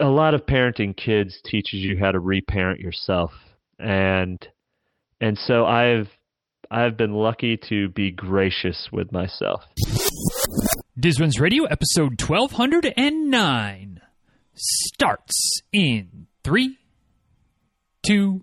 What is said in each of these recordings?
a lot of parenting kids teaches you how to reparent yourself. And so I've been lucky to be gracious with myself. Diz Runs Radio, episode 1209, starts in 3, 2.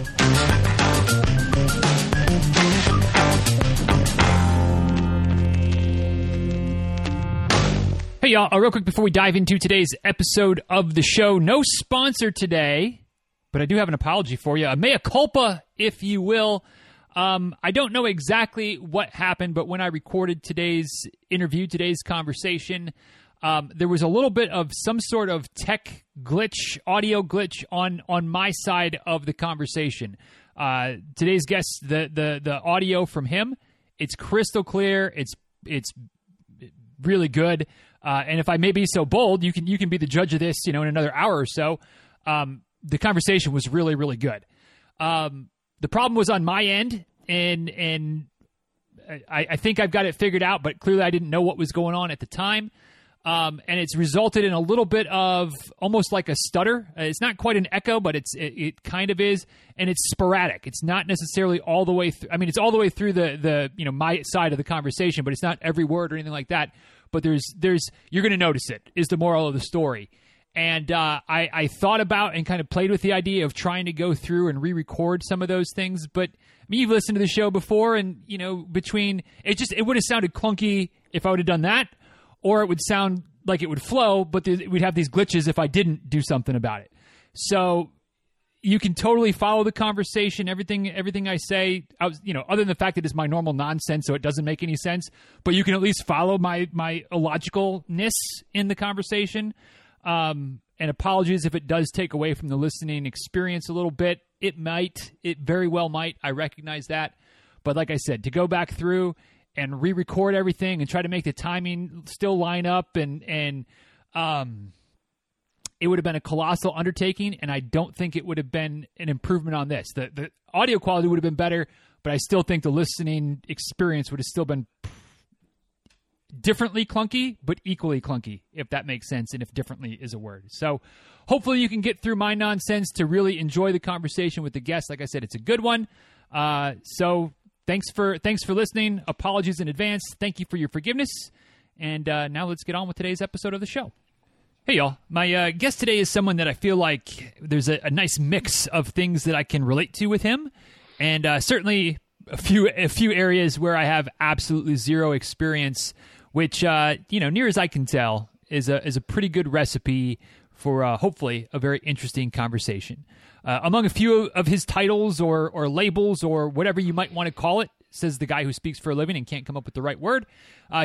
Hey, y'all, real quick before we dive into today's episode of the show, no sponsor today, but I do have an apology for you. A mea culpa, if you will. I don't know exactly what happened, but when I recorded today's interview, today's conversation, there was a little bit of some sort of tech glitch, audio glitch on my side of the conversation. Today's guest, the audio from him, it's crystal clear. It's really good. And if I may be so bold, you can be the judge of this, in another hour or so. The conversation was really, really good. The problem was on my end, and I think I've got it figured out, but clearly I didn't know what was going on at the time. And it's resulted in a little bit of almost like a stutter. It's not quite an echo, but it kind of is, and it's sporadic. It's not necessarily all the way through. I mean, it's all the way through the my side of the conversation, but it's not every word or anything like that. But there's you're going to notice it, is the moral of the story. And I thought about and kind of played with the idea of trying to go through and re-record some of those things. But I mean, you've listened to the show before, and between it would have sounded clunky if I would have done that, or it would sound like it would flow, but we'd have these glitches if I didn't do something about it. So you can totally follow the conversation. Everything I say, other than the fact that it's my normal nonsense, so it doesn't make any sense. But you can at least follow my illogicalness in the conversation. And apologies if it does take away from the listening experience a little bit. It very well might. I recognize that. But like I said, to go back through and re-record everything and try to make the timing still line up and it would have been a colossal undertaking, and I don't think it would have been an improvement on this. The audio quality would have been better, but I still think the listening experience would have still been differently clunky, but equally clunky, if that makes sense, and if differently is a word. So hopefully you can get through my nonsense to really enjoy the conversation with the guest. Like I said, it's a good one. So thanks for listening. Apologies in advance. Thank you for your forgiveness. And now let's get on with today's episode of the show. Hey, y'all. My guest today is someone that I feel like there's a nice mix of things that I can relate to with him, and certainly a few areas where I have absolutely zero experience, which, near as I can tell, is a pretty good recipe for hopefully a very interesting conversation. Among a few of his titles or labels or whatever you might want to call it, says the guy who speaks for a living and can't come up with the right word.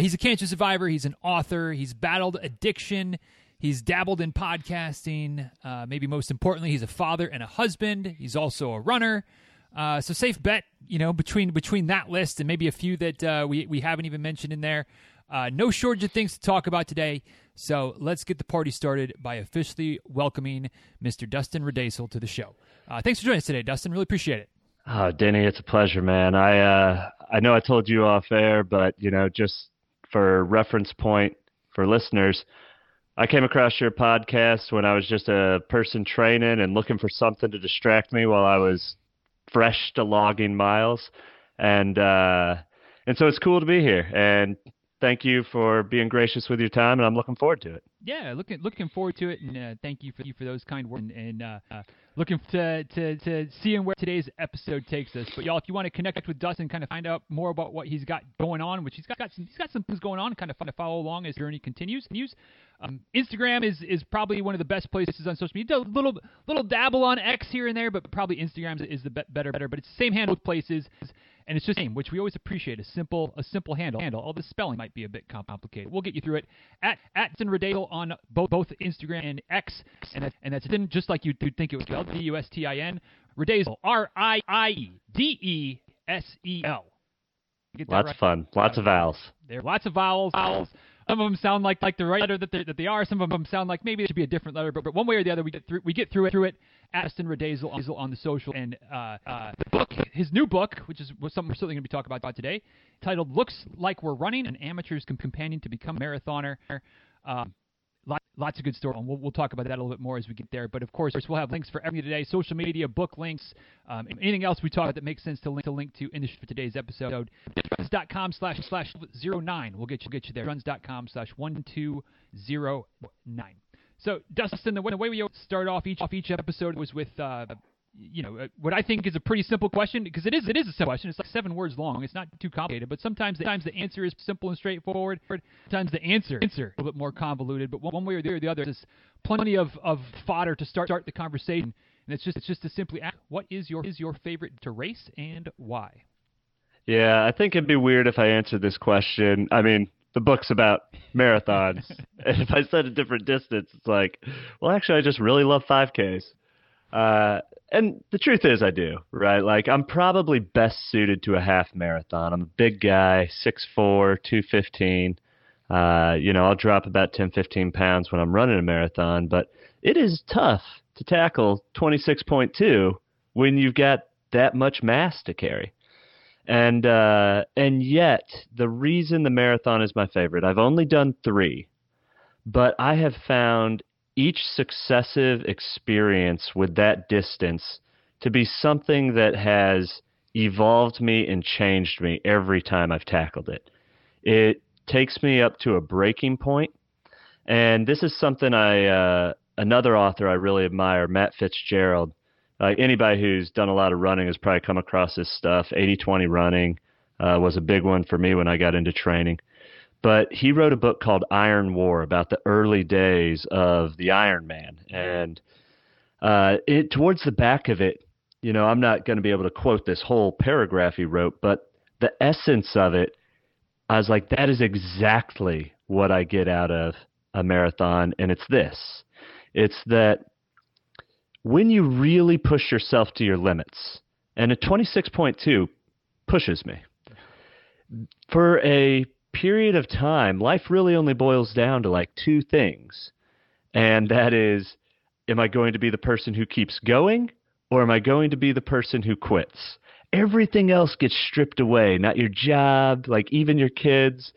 He's a cancer survivor. He's an author. He's battled addiction. He's dabbled in podcasting. Maybe most importantly, he's a father and a husband. He's also a runner. So safe bet, between that list and maybe a few that we haven't even mentioned in there, no shortage of things to talk about today. So let's get the party started by officially welcoming Mr. Dustin Riedesel to the show. Thanks for joining us today, Dustin. Really appreciate it. Oh, Denny, it's a pleasure, man. I know I told you off air, but, just for reference point for listeners, I came across your podcast when I was just a person training and looking for something to distract me while I was fresh to logging miles. And so it's cool to be here. And thank you for being gracious with your time, and I'm looking forward to it. Yeah, looking forward to it, and thank you for those kind words, and looking to seeing where today's episode takes us. But y'all, if you want to connect with Dustin, kind of find out more about what he's got going on, which he's got some things going on, kind of fun to follow along as the journey continues. Instagram is probably one of the best places on social media. A little dabble on X here and there, but probably Instagram is the better. But it's the same handle places. And it's just name, which we always appreciate, a simple handle. All the spelling might be a bit complicated. We'll get you through it. At Dustin Riedesel on both Instagram and X, and that's then just like you'd think it was spelled, Dustin Riedesel, Riedesel S-E-L. Lots of fun. Lots of vowels. There are lots of vowels. Some of them sound like the right letter that they are. Some of them sound like maybe it should be a different letter. But one way or the other, we get through it. Dustin Riedesel on the social. And the book, his new book, which is something we're certainly going to be talking about today, titled Looks Like We're Running, An Amateur's Companion to Become a Marathoner. Lots of good stories. We'll talk about that a little bit more as we get there. But, of course, we'll have links for everything today, social media, book links, anything else we talk about that makes sense to link to in today's episode. DizRuns.com/09. We'll get you there. DizRuns.com/1209. So, Dustin, the way we start off each episode was with, what I think is a pretty simple question, because it is a simple question. It's like 7 words long. It's not too complicated, but sometimes the answer is simple and straightforward. Sometimes the answer a little bit more convoluted. But one way or the other, there's plenty of fodder to start the conversation. And it's just to simply ask, what is your favorite to race and why? Yeah, I think it'd be weird if I answered this question. I mean, the book's about marathons, and if I said a different distance, it's like, well, actually, I just really love 5Ks. And the truth is I do, right? Like, I'm probably best suited to a half marathon. I'm a big guy, 6'4", 215. I'll drop about 10, 15 pounds when I'm running a marathon, but it is tough to tackle 26.2 when you've got that much mass to carry. And yet the reason the marathon is my favorite, I've only done 3, but I have found each successive experience with that distance to be something that has evolved me and changed me every time I've tackled it. It takes me up to a breaking point. And this is something another author I really admire, Matt Fitzgerald. Anybody who's done a lot of running has probably come across this stuff. 80-20 running was a big one for me when I got into training. But he wrote a book called Iron War about the early days of the Ironman. And towards the back of it, I'm not going to be able to quote this whole paragraph he wrote, but the essence of it, I was like, that is exactly what I get out of a marathon. And it's this. It's that when you really push yourself to your limits, and a 26.2 pushes me, for a period of time, life really only boils down to like 2 things. And that is, am I going to be the person who keeps going, or am I going to be the person who quits? Everything else gets stripped away, not your job, like even your kids.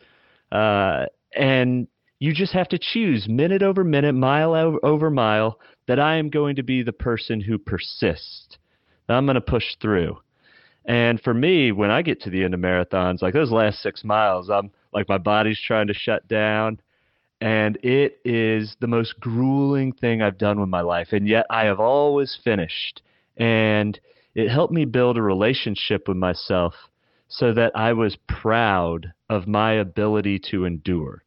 And you just have to choose minute over minute, mile over mile, that I am going to be the person who persists. I'm going to push through. And for me, when I get to the end of marathons, like those last 6 miles, I'm like, my body's trying to shut down, and it is the most grueling thing I've done with my life. And yet I have always finished, and it helped me build a relationship with myself so that I was proud of my ability to endure.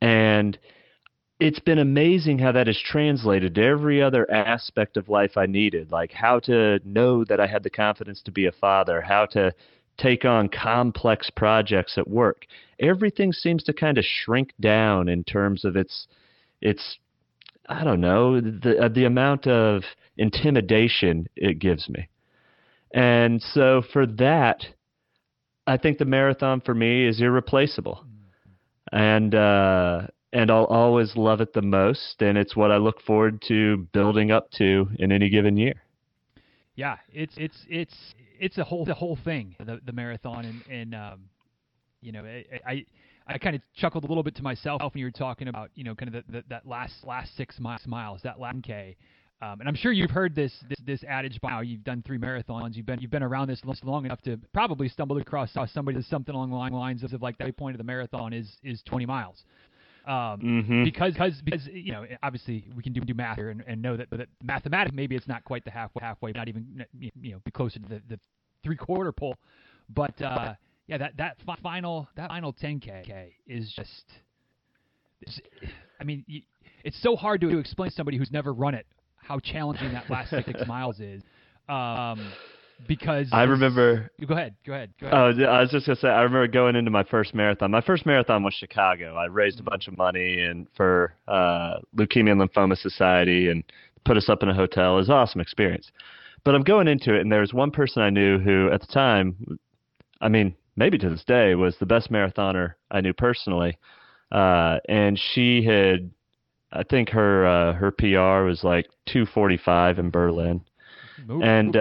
And it's been amazing how that is translated to every other aspect of life I needed, like how to know that I had the confidence to be a father, how to take on complex projects at work. Everything seems to kind of shrink down in terms of its I don't know, the amount of intimidation it gives me. And so for that, I think the marathon for me is irreplaceable. And I'll always love it the most, and it's what I look forward to building up to in any given year. Yeah, it's the whole thing, the marathon, and I kind of chuckled a little bit to myself when you were talking about kind of that last 6 miles, that last K. And I'm sure you've heard this adage by now. You've done 3 marathons. You've been around this long enough to probably stumble across somebody that's something along the lines of like the midpoint of the marathon is 20 miles. Because obviously we can do math here and know that mathematically maybe it's not quite the halfway, not even closer to the 3/4 pole, but that final 10K is just, I mean, it's so hard to explain to somebody who's never run it how challenging that last 6 miles is. Because I remember. Go ahead. I was just gonna say, I remember going into my first marathon. My first marathon was Chicago. I raised a bunch of money and for Leukemia and Lymphoma Society, and put us up in a hotel. It was an awesome experience. But I'm going into it, and there was one person I knew who, at the time, I mean, maybe to this day, was the best marathoner I knew personally. And she had, I think her PR was like 2:45 in Berlin. Nope. And,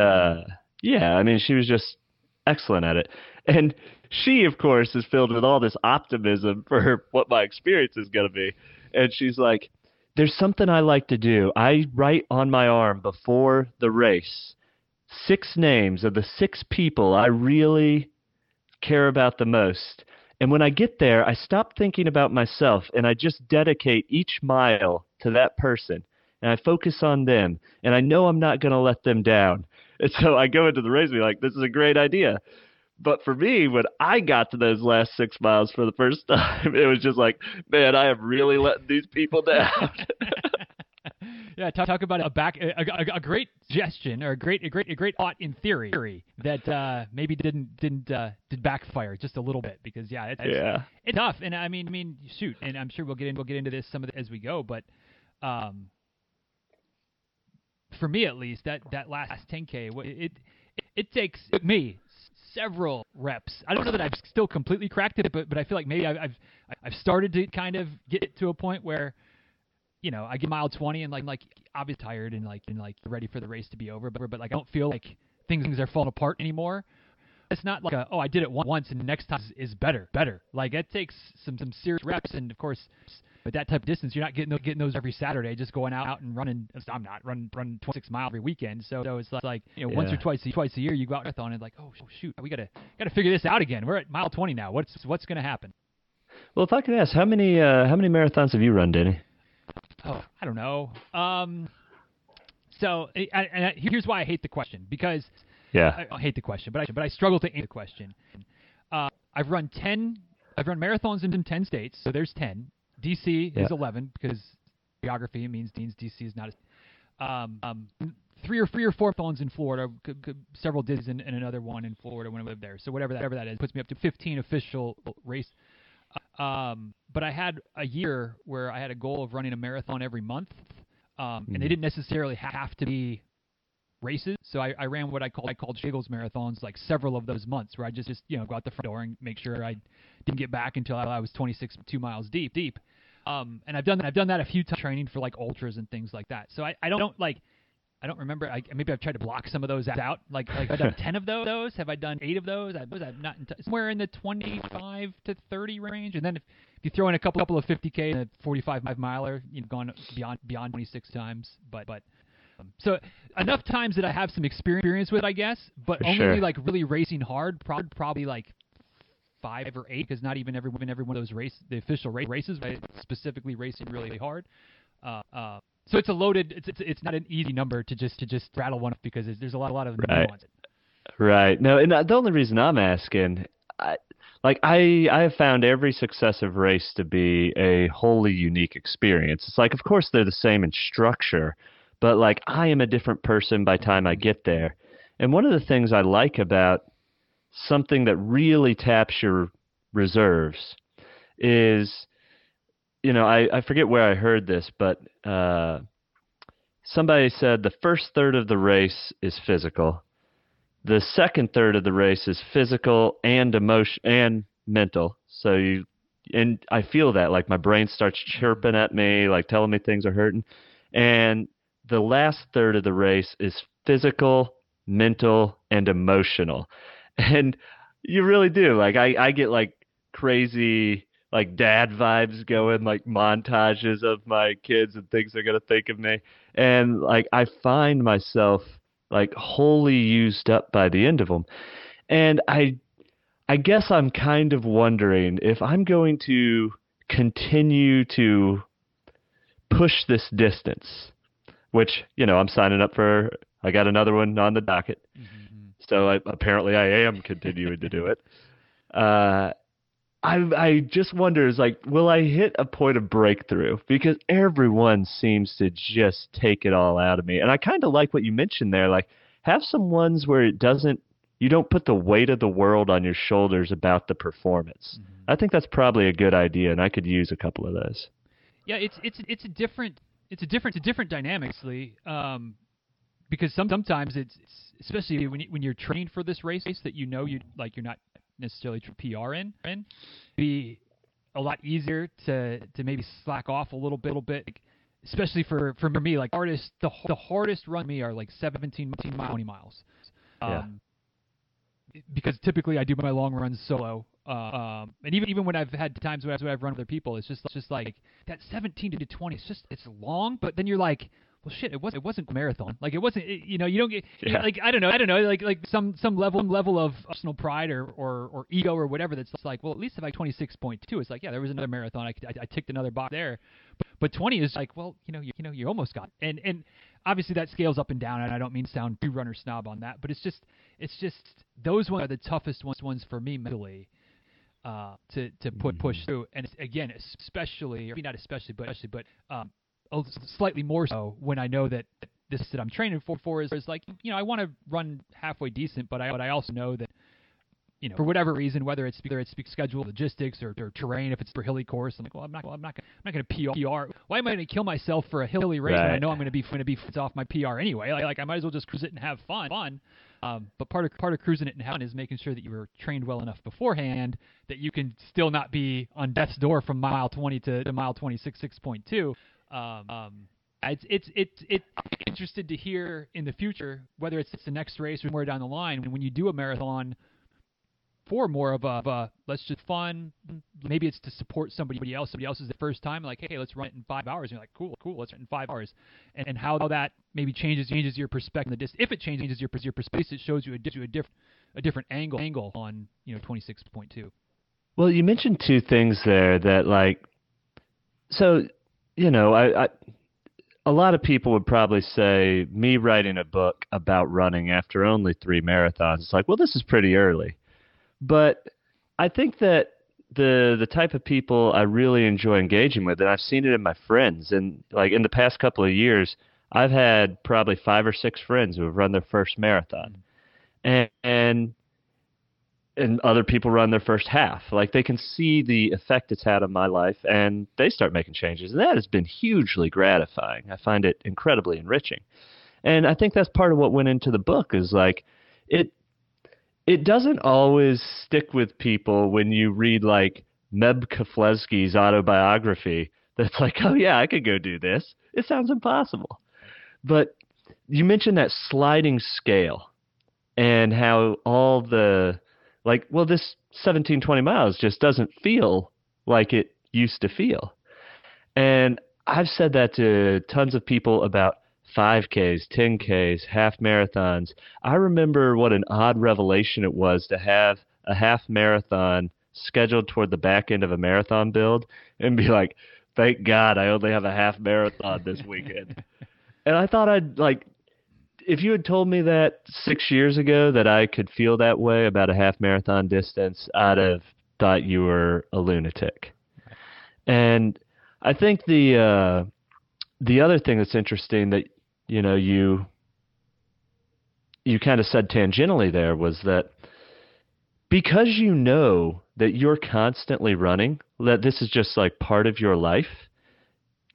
yeah, I mean, she was just excellent at it. And she, of course, is filled with all this optimism for what my experience is going to be. And she's like, there's something I like to do. I write on my arm before the race 6 names of the 6 people I really care about the most. And when I get there, I stop thinking about myself and I just dedicate each mile to that person. And I focus on them. And I know I'm not going to let them down. And so I go into the race and be like, this is a great idea. But for me, when I got to those last 6 miles for the first time, it was just like, man, I have really let these people down. Yeah, talk about a great suggestion or a great thought in theory that maybe did backfire just a little bit because it's tough. And I mean shoot, and I'm sure we'll get into this some of as we go, but for me at least, that last 10K, it takes me several reps. I don't know that I've still completely cracked it, but I feel like maybe I've started to kind of get to a point where, you know, I get mile 20 and like I'm tired and ready for the race to be over, but like I don't feel like things are falling apart anymore. It's not like a, oh, I did it once and next time is better. Like it takes some serious reps, and of course, but that type of distance, you're not getting those every Saturday. Just going out and running. I'm not running 26 miles every weekend. So it's like, you know, once or twice a year, you go out marathon and like, oh shoot, we gotta figure this out again. We're at mile 20 now. What's gonna happen? Well, if I could ask, how many marathons have you run, Denny? Oh, I don't know. So here's why I hate the question, because I hate the question, but I struggle to answer the question. I've run marathons in 10 states, so there's 10. DC is 11 because geography means DC is not. Three or four marathons in Florida, several Diz and another one in Florida when I lived there. So whatever that is puts me up to 15 official races. But I had a year where I had a goal of running a marathon every month, and they didn't necessarily have to be races. So I ran what I called Shiggles marathons, like several of those months where I just you know, go out the front door and make sure I didn't get back until I was 2 miles deep. And I've done that a few times training for like ultras and things like that. So I don't remember. Maybe I've tried to block some of those out. Like I've done 10 of those. Have I done 8 of those? I've not somewhere in the 25 to 30 range. And then if you throw in a couple of 50K and a 45-miler, you've gone beyond 26 times. But so enough times that I have some experience with, I guess. But only like really racing hard, probably like 5 or 8, because not even every one of those races, but specifically racing really hard. So it's a loaded. It's not an easy number to just rattle one up because there's a lot of nuance. Right. No, and the only reason I'm asking, I have found every successive race to be a wholly unique experience. It's like, of course they're the same in structure, but like I am a different person by the time I get there. And one of the things I like about something that really taps your reserves is, you know, I forget where I heard this, but somebody said the first third of the race is physical. The second third of the race is physical and emotion and mental. And I feel that, like my brain starts chirping at me, like telling me things are hurting. And the last third of the race is physical, mental, and emotional. And you really do. Like I get like crazy, like dad vibes going, like montages of my kids and things they're going to think of me. And like, I find myself like wholly used up by the end of them. And I guess I'm kind of wondering if I'm going to continue to push this distance, which, you know, I'm signing up for, I got another one on the docket. Mm-hmm. So apparently I am continuing to do it. I just wonder, is like, will I hit a point of breakthrough? Because everyone seems to just take it all out of me. And I kind of like what you mentioned there. Like, have some ones where you don't put the weight of the world on your shoulders about the performance. Mm-hmm. I think that's probably a good idea, and I could use a couple of those. Yeah, it's a different dynamic, Lee. Because sometimes it's especially when you're trained for this race that you know you like you're not necessarily PR in. It'd be a lot easier to maybe slack off a little bit, like, especially for me. Like artists, the hardest run for me are like 17, 20 miles. Because typically I do my long runs solo. And even when I've had times where I've run with other people, it's just like that 17 to 20. It's long, but then you're like, well, shit, it wasn't marathon. Like it wasn't, you know, you don't get like, I don't know, like some level of personal pride or ego or whatever. That's like, well, at least if I 26.2, it's like, yeah, there was another marathon. I ticked another box there, but 20 is like, well, you know, you almost got it. And obviously that scales up and down, and I don't mean to sound too runner snob on that, but it's just those ones are the toughest ones for me mentally. To push through, and again, especially, but slightly more so when I know that this that I'm training for is like, you know, I want to run halfway decent, but I also know that, you know, for whatever reason, whether it's schedule, logistics, or terrain, if it's for hilly course, I'm like, well, I'm not gonna PR. Why am I gonna kill myself for a hilly race when I know I'm gonna be off my PR anyway? Like I might as well just cruise it and have fun. But part of cruising it and having is making sure that you were trained well enough beforehand that you can still not be on death's door from mile 20 to mile 26, 6.2. I'm interested to hear in the future, whether it's the next race or more down the line, when you do a marathon for more of a let's just fun, maybe it's to support somebody else's the first time, like, hey, let's run it in 5 hours. And you're like, cool, let's run it in 5 hours. And how that maybe changes your perspective. The distance, if it changes your perspective, it shows you a different angle on, you know, 26.2. Well, you mentioned two things there that, like, so, you know, I a lot of people would probably say me writing a book about running after only 3 marathons, it's like, well, this is pretty early. But I think that the type of people I really enjoy engaging with, and I've seen it in my friends, and like in the past couple of years, I've had probably 5 or 6 friends who have run their first marathon, and other people run their first half. Like they can see the effect it's had on my life, and they start making changes, and that has been hugely gratifying. I find it incredibly enriching, and I think that's part of what went into the book is like it. It doesn't always stick with people when you read like Meb Keflezighi's autobiography that's like, oh yeah, I could go do this. It sounds impossible. But you mentioned that sliding scale and how all the like, well, this 17, 20 miles just doesn't feel like it used to feel. And I've said that to tons of people about 5Ks, 10Ks, half marathons. I remember what an odd revelation it was to have a half marathon scheduled toward the back end of a marathon build and be like, thank God I only have a half marathon this weekend. And I thought I'd like, if you had told me that 6 years ago that I could feel that way about a half marathon distance, I'd have thought you were a lunatic. And I think the other thing that's interesting that, you know, you kind of said tangentially there was that because you know that you're constantly running, that this is just like part of your life,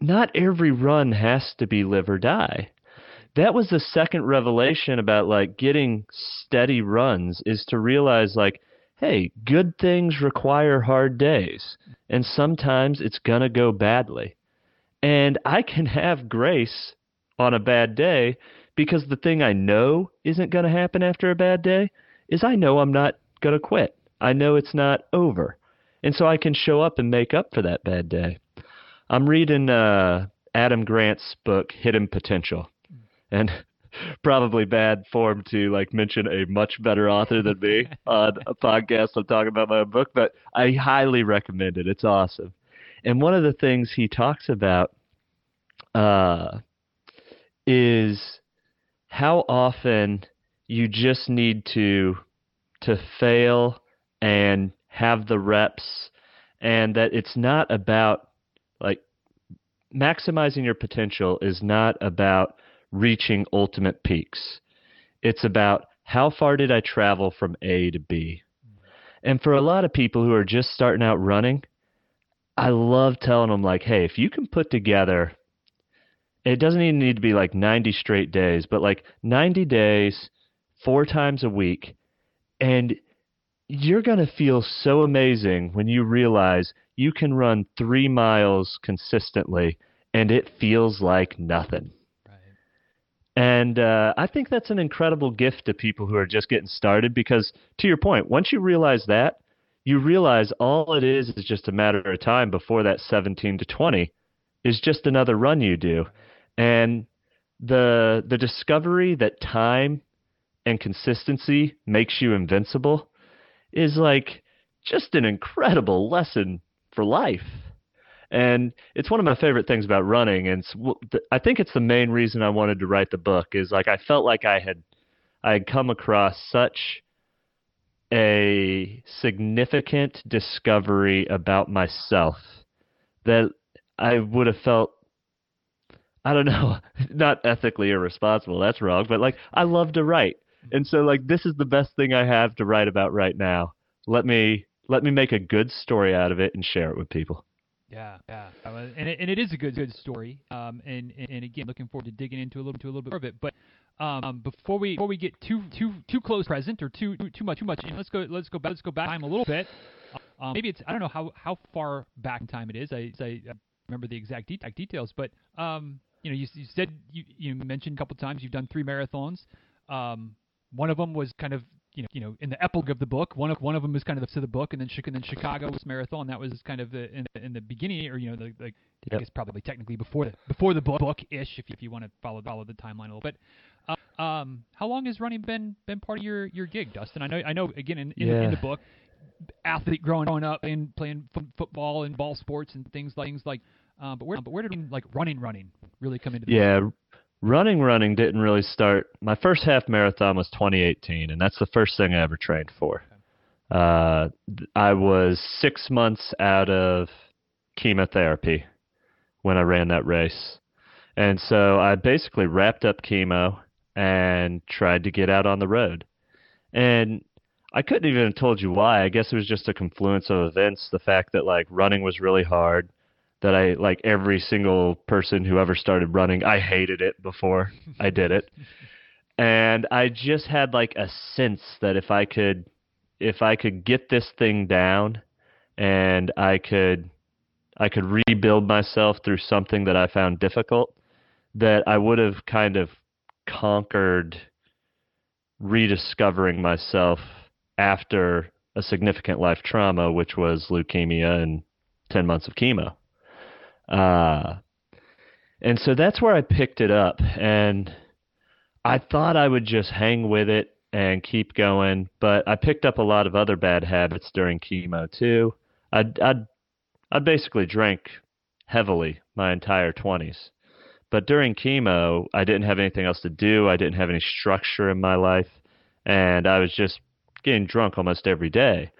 not every run has to be live or die. That was the second revelation about like getting steady runs is to realize like, hey, good things require hard days. And sometimes it's going to go badly. And I can have grace on a bad day because the thing I know isn't going to happen after a bad day is I know I'm not going to quit. I know it's not over. And so I can show up and make up for that bad day. I'm reading Adam Grant's book, Hidden Potential. And probably bad form to like mention a much better author than me on a podcast. I'm talking about my own book, but I highly recommend it. It's awesome. And one of the things he talks about is how often you just need to fail and have the reps, and that it's not about like maximizing your potential is not about reaching ultimate peaks. It's about how far did I travel from A to B? And for a lot of people who are just starting out running, I love telling them like, hey, if you can put together, it doesn't even need to be like 90 straight days, but like 90 days, 4 times a week, and you're going to feel so amazing when you realize you can run 3 miles consistently and it feels like nothing. Right. And I think that's an incredible gift to people who are just getting started, because to your point, once you realize that, you realize all it is just a matter of time before that 17 to 20 is just another run you do. And the discovery that time and consistency makes you invincible is like just an incredible lesson for life. And it's one of my favorite things about running. And I think it's the main reason I wanted to write the book is like, I felt like I had come across such a significant discovery about myself that I would have felt, I don't know, not ethically irresponsible. That's wrong. But like, I love to write. And so like, this is the best thing I have to write about right now. Let me make a good story out of it and share it with people. Yeah. And it is a good story. And again, looking forward to digging into a little bit more of it. But before we get too close present or too much, let's go back time a little bit. Maybe it's, I don't know how far back in time it is. I remember the exact details, but you said you mentioned a couple times you've done 3 marathons. One of them was kind of in the epilogue of the book. One of them is kind of the book, and then Chicago was marathon. That was kind of in the beginning, or I guess probably technically before the book ish, if you want to follow the timeline a little bit. How long has running been part of your gig, Dustin? I know. Again, in the book, athlete growing up and playing football and ball sports and things like. But where did like running really come into the book? Running didn't really start. My first half marathon was 2018, and that's the first thing I ever trained for. I was 6 months out of chemotherapy when I ran that race. And so I basically wrapped up chemo and tried to get out on the road. And I couldn't even have told you why. I guess it was just a confluence of events, the fact that like running was really hard. That I, like every single person who ever started running, I hated it before I did it. And I just had like a sense that if I could get this thing down and I could rebuild myself through something that I found difficult, that I would have kind of conquered rediscovering myself after a significant life trauma, which was leukemia and 10 months of chemo. And so that's where I picked it up, and I thought I would just hang with it and keep going, but I picked up a lot of other bad habits during chemo too. I basically drank heavily my entire 20s, but during chemo, I didn't have anything else to do. I didn't have any structure in my life, and I was just getting drunk almost every day.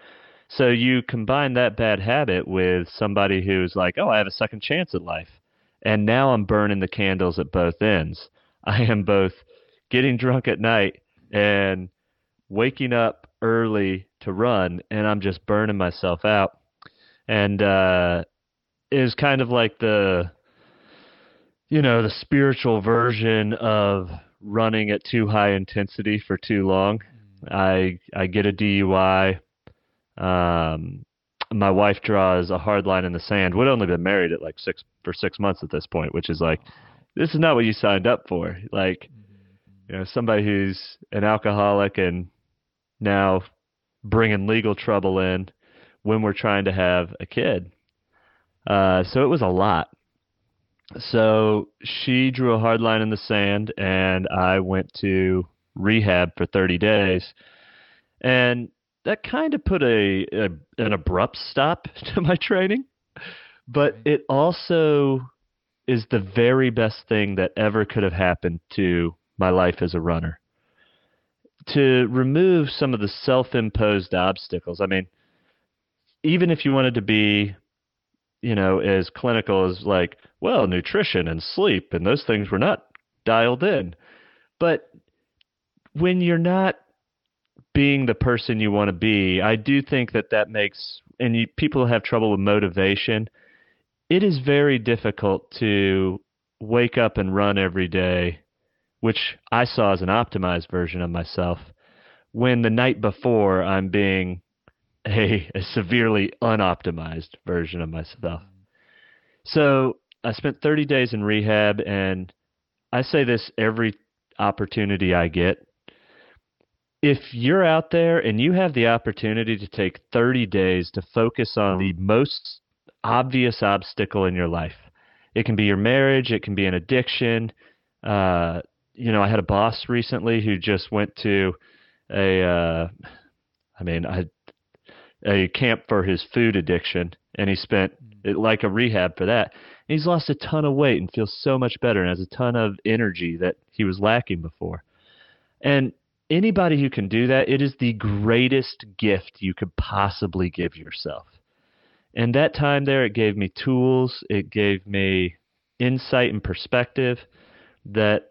So you combine that bad habit with somebody who's like, oh, I have a second chance at life. And now I'm burning the candles at both ends. I am both getting drunk at night and waking up early to run, and I'm just burning myself out. And it was kind of like the spiritual version of running at too high intensity for too long. I get a DUI. My wife draws a hard line in the sand. We'd only been married at like 6 months at this point, which is like, this is not what you signed up for. Like, somebody who's an alcoholic and now bringing legal trouble in when we're trying to have a kid. So it was a lot. So she drew a hard line in the sand, and I went to rehab for 30 days. And that kind of put an abrupt stop to my training, but it also is the very best thing that ever could have happened to my life as a runner. To remove some of the self-imposed obstacles. I mean, even if you wanted to be, as clinical as like, well, nutrition and sleep and those things were not dialed in. But when you're not being the person you want to be, I do think that makes, and people have trouble with motivation. It is very difficult to wake up and run every day, which I saw as an optimized version of myself, when the night before I'm being a severely unoptimized version of myself. So I spent 30 days in rehab, and I say this every opportunity I get. If you're out there and you have the opportunity to take 30 days to focus on the most obvious obstacle in your life, it can be your marriage, it can be an addiction. I had a boss recently who just went to a camp for his food addiction, and he spent like a rehab for that. And he's lost a ton of weight and feels so much better and has a ton of energy that he was lacking before. And anybody who can do that, it is the greatest gift you could possibly give yourself. And that time there, it gave me tools. It gave me insight and perspective that,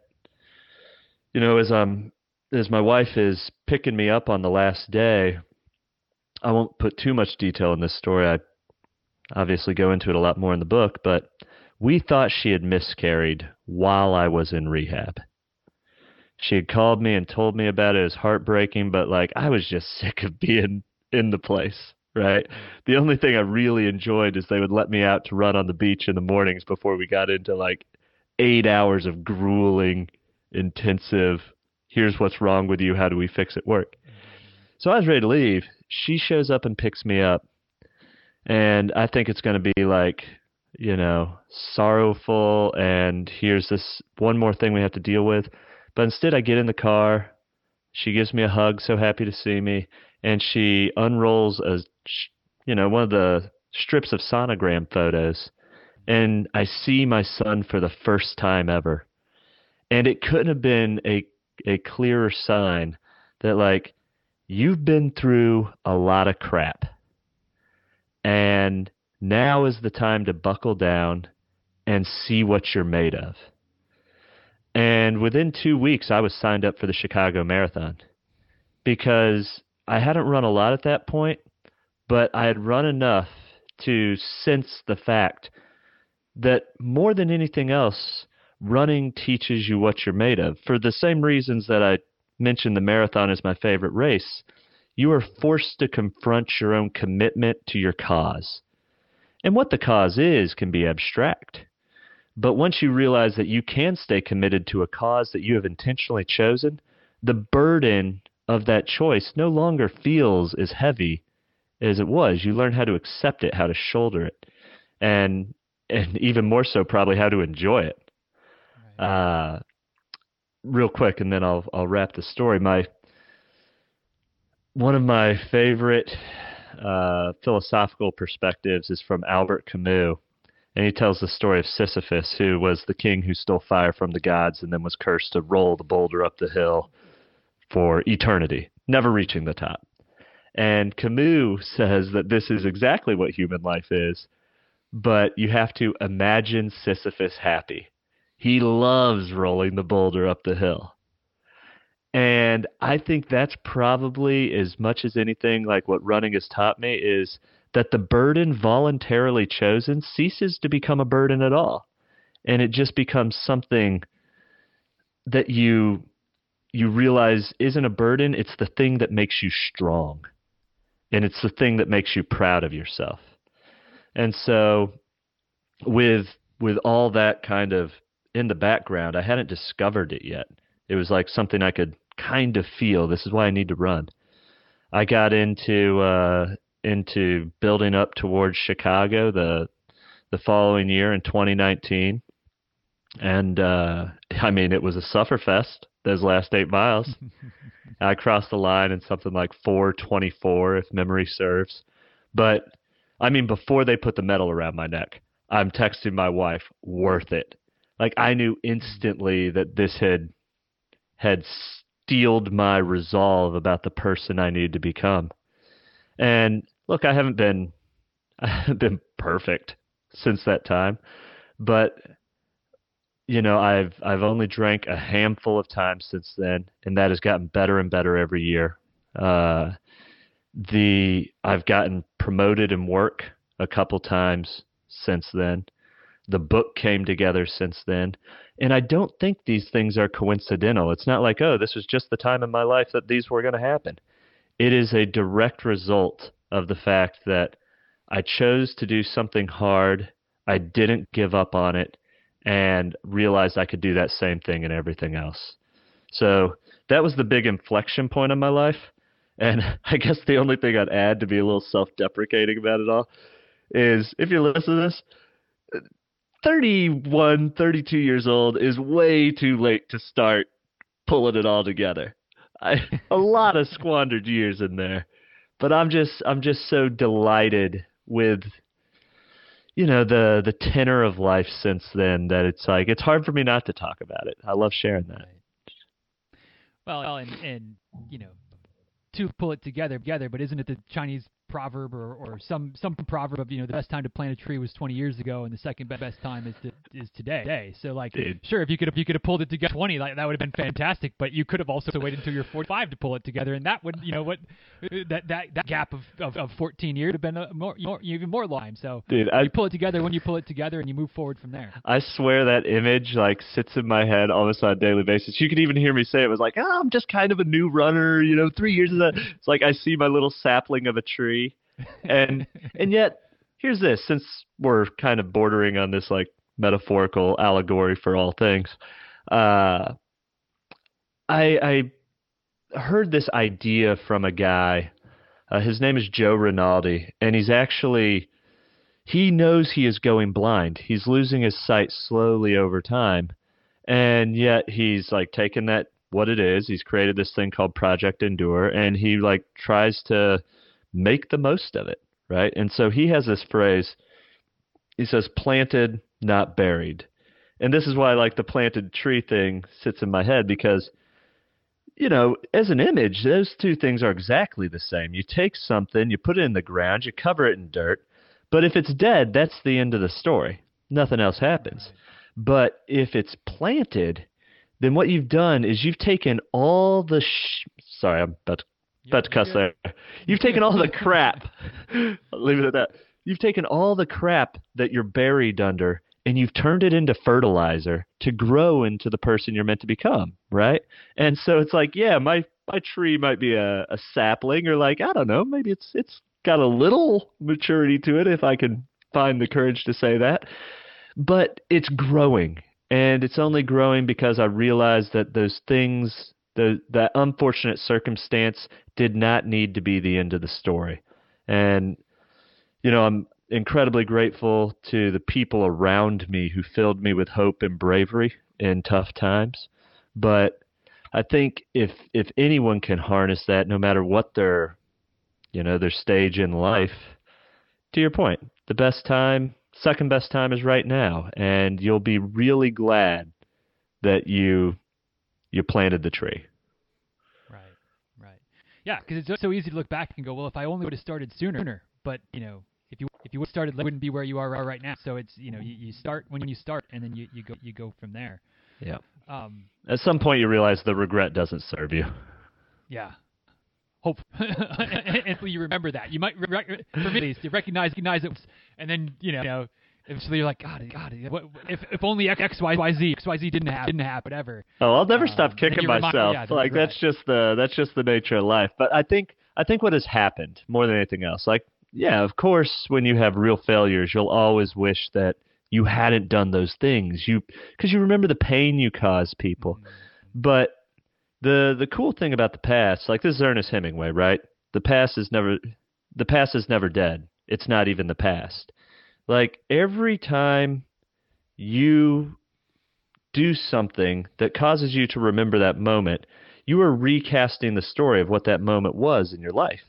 you know, as my wife is picking me up on the last day, I won't put too much detail in this story. I obviously go into it a lot more in the book, but we thought she had miscarried while I was in rehab. She had called me and told me about it. It was heartbreaking, but like, I was just sick of being in the place, right? The only thing I really enjoyed is they would let me out to run on the beach in the mornings before we got into like 8 hours of grueling, intensive, here's what's wrong with you, how do we fix it work. So I was ready to leave. She shows up and picks me up. And I think it's going to be like, you know, sorrowful. And here's this one more thing we have to deal with. But instead I get in the car. She gives me a hug, so happy to see me. And she unrolls one of the strips of sonogram photos. And I see my son for the first time ever. And it couldn't have been a clearer sign that like, you've been through a lot of crap. And now is the time to buckle down and see what you're made of. And within 2 weeks, I was signed up for the Chicago Marathon because I hadn't run a lot at that point, but I had run enough to sense the fact that more than anything else, running teaches you what you're made of. For the same reasons that I mentioned the marathon is my favorite race, you are forced to confront your own commitment to your cause. And what the cause is can be abstract. But once you realize that you can stay committed to a cause that you have intentionally chosen, the burden of that choice no longer feels as heavy as it was. You learn how to accept it, how to shoulder it, and even more so probably how to enjoy it. Right. Real quick, and then I'll wrap the story. One of my favorite philosophical perspectives is from Albert Camus, and he tells the story of Sisyphus, who was the king who stole fire from the gods and then was cursed to roll the boulder up the hill for eternity, never reaching the top. And Camus says that this is exactly what human life is, but you have to imagine Sisyphus happy. He loves rolling the boulder up the hill. And I think that's probably as much as anything like what running has taught me is that the burden voluntarily chosen ceases to become a burden at all. And it just becomes something that you realize isn't a burden. It's the thing that makes you strong. And it's the thing that makes you proud of yourself. And so with all that kind of in the background, I hadn't discovered it yet. It was like something I could kind of feel. This is why I need to run. I got into building up towards Chicago the following year in 2019. And it was a sufferfest, those last 8 miles. I crossed the line in something like 4:24, if memory serves. But before they put the medal around my neck, I'm texting my wife, worth it. Like I knew instantly that this had steeled my resolve about the person I needed to become. And look, I haven't been perfect since that time, but you know, I've only drank a handful of times since then, and that has gotten better and better every year. I've gotten promoted in work a couple times since then. The book came together since then. And I don't think these things are coincidental. It's not like, oh, this was just the time in my life that these were going to happen. It is a direct result of the fact that I chose to do something hard. I didn't give up on it and realized I could do that same thing in everything else. So that was the big inflection point in my life. And I guess the only thing I'd add to be a little self-deprecating about it all is, if you're listening to this, 31, 32 years old is way too late to start pulling it all together. A lot of squandered years in there, but I'm just so delighted with, you know, the tenor of life since then that it's like, it's hard for me not to talk about it. I love sharing that. Well, and you know, to pull it together, but isn't it the Chinese proverb or some proverb of, you know, the best time to plant a tree was 20 years ago and the second best time is today. So like, dude, sure, if you could have pulled it together 20, like, that would have been fantastic, but you could have also waited until you're 45 to pull it together, and that would, you know what, that gap of 14 years would have been even more lime. So dude, you pull it together when you pull it together and you move forward from there. I swear that image like sits in my head almost on a daily basis. You could even hear me say it was like, I'm just kind of a new runner, you know, 3 years of that. It's like I see my little sapling of a tree. And yet, here's this, since we're kind of bordering on this like metaphorical allegory for all things, I heard this idea from a guy, his name is Joe Rinaldi, and he knows he is going blind. He's losing his sight slowly over time. And yet he's like taken that, what it is, he's created this thing called Project Endure, and he like tries to make the most of it, right? And so he has this phrase, he says, planted, not buried. And this is why like the planted tree thing sits in my head, because, you know, as an image, those two things are exactly the same. You take something, you put it in the ground, you cover it in dirt, but if it's dead, that's the end of the story. Nothing else happens. But if it's planted, then what you've done is you've taken all the You've taken all the crap. I'll leave it at that. You've taken all the crap that you're buried under and you've turned it into fertilizer to grow into the person you're meant to become, right? And so it's like, yeah, my tree might be a sapling, or like, I don't know, maybe it's got a little maturity to it, if I can find the courage to say that. But it's growing, and it's only growing because I realized that those things, the unfortunate circumstance, did not need to be the end of the story. And, you know, I'm incredibly grateful to the people around me who filled me with hope and bravery in tough times. But I think if anyone can harness that, no matter what their, you know, their stage in life, to your point, the best time, second best time is right now. And you'll be really glad that you planted the tree. Right. Yeah, because it's so easy to look back and go, well, if I only would have started sooner. But, you know, if you would have started, you wouldn't be where you are right now. So it's, you know, you start when you start, and then you go from there. Yeah. At some point, you realize the regret doesn't serve you. Yeah. Hopefully, you remember that. You might, for me at least, you recognize it, and then you know eventually you're like, God, what, if only XYZ didn't happen, whatever. Oh, I'll never stop kicking myself. Like, right. that's just the nature of life. But I think what has happened more than anything else, like, yeah, of course, when you have real failures, you'll always wish that you hadn't done those things. Because you remember the pain you caused people. Mm-hmm. But the cool thing about the past, like, this is Ernest Hemingway, right? The past is never dead. It's not even the past. Like, every time you do something that causes you to remember that moment, you are recasting the story of what that moment was in your life.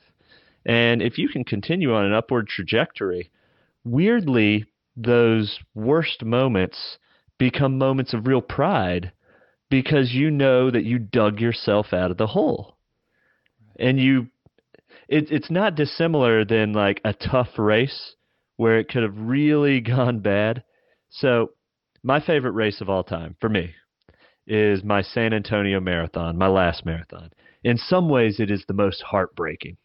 And if you can continue on an upward trajectory, weirdly, those worst moments become moments of real pride, because you know that you dug yourself out of the hole. And it's not dissimilar than like a tough race where it could have really gone bad. So my favorite race of all time for me is my San Antonio Marathon, my last marathon. In some ways, it is the most heartbreaking.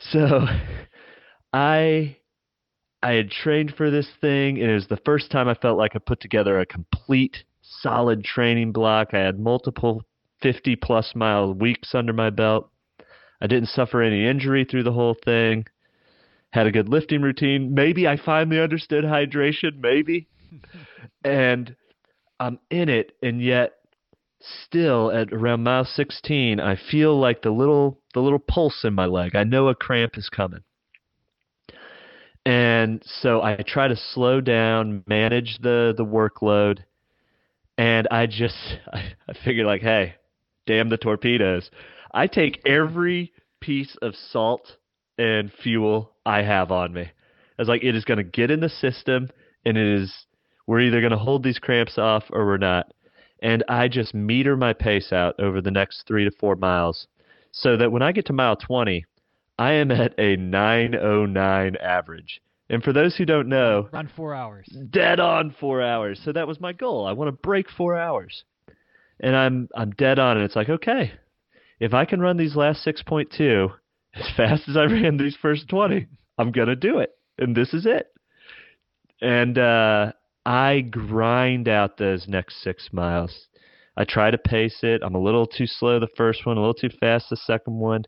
So I had trained for this thing, and it was the first time I felt like I put together a complete solid training block. I had multiple 50-plus mile weeks under my belt. I didn't suffer any injury through the whole thing. Had a good lifting routine. Maybe I finally understood hydration, maybe. And I'm in it, and yet still at around mile 16, I feel like the little pulse in my leg. I know a cramp is coming. And so I try to slow down, manage the workload, and I figured, like, hey, damn the torpedoes. I take every piece of salt and fuel I have on me. I was like, it is going to get in the system, and we're either going to hold these cramps off or we're not. And I just meter my pace out over the next 3 to 4 miles so that when I get to mile 20, I am at a 9:09 average. And for those who don't know, on 4 hours, dead on 4 hours. So that was my goal. I want to break 4 hours, and I'm dead on. And it's like, okay, if I can run these last 6.2 as fast as I ran these first 20, I'm going to do it. And this is it. And, I grind out those next 6 miles. I try to pace it. I'm a little too slow the first one, a little too fast the second one.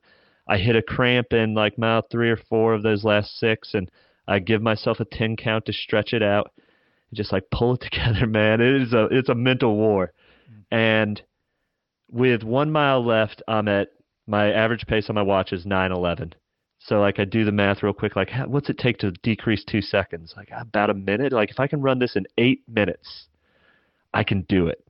I hit a cramp in like mile 3 or 4 of those last 6, and I give myself a 10 count to stretch it out. Just like pull it together, man. It's a mental war. And with 1 mile left, I'm at my average pace on my watch is 9:11. So, like, I do the math real quick, like, what's it take to decrease 2 seconds? Like, about a minute? Like, if I can run this in 8 minutes, I can do it.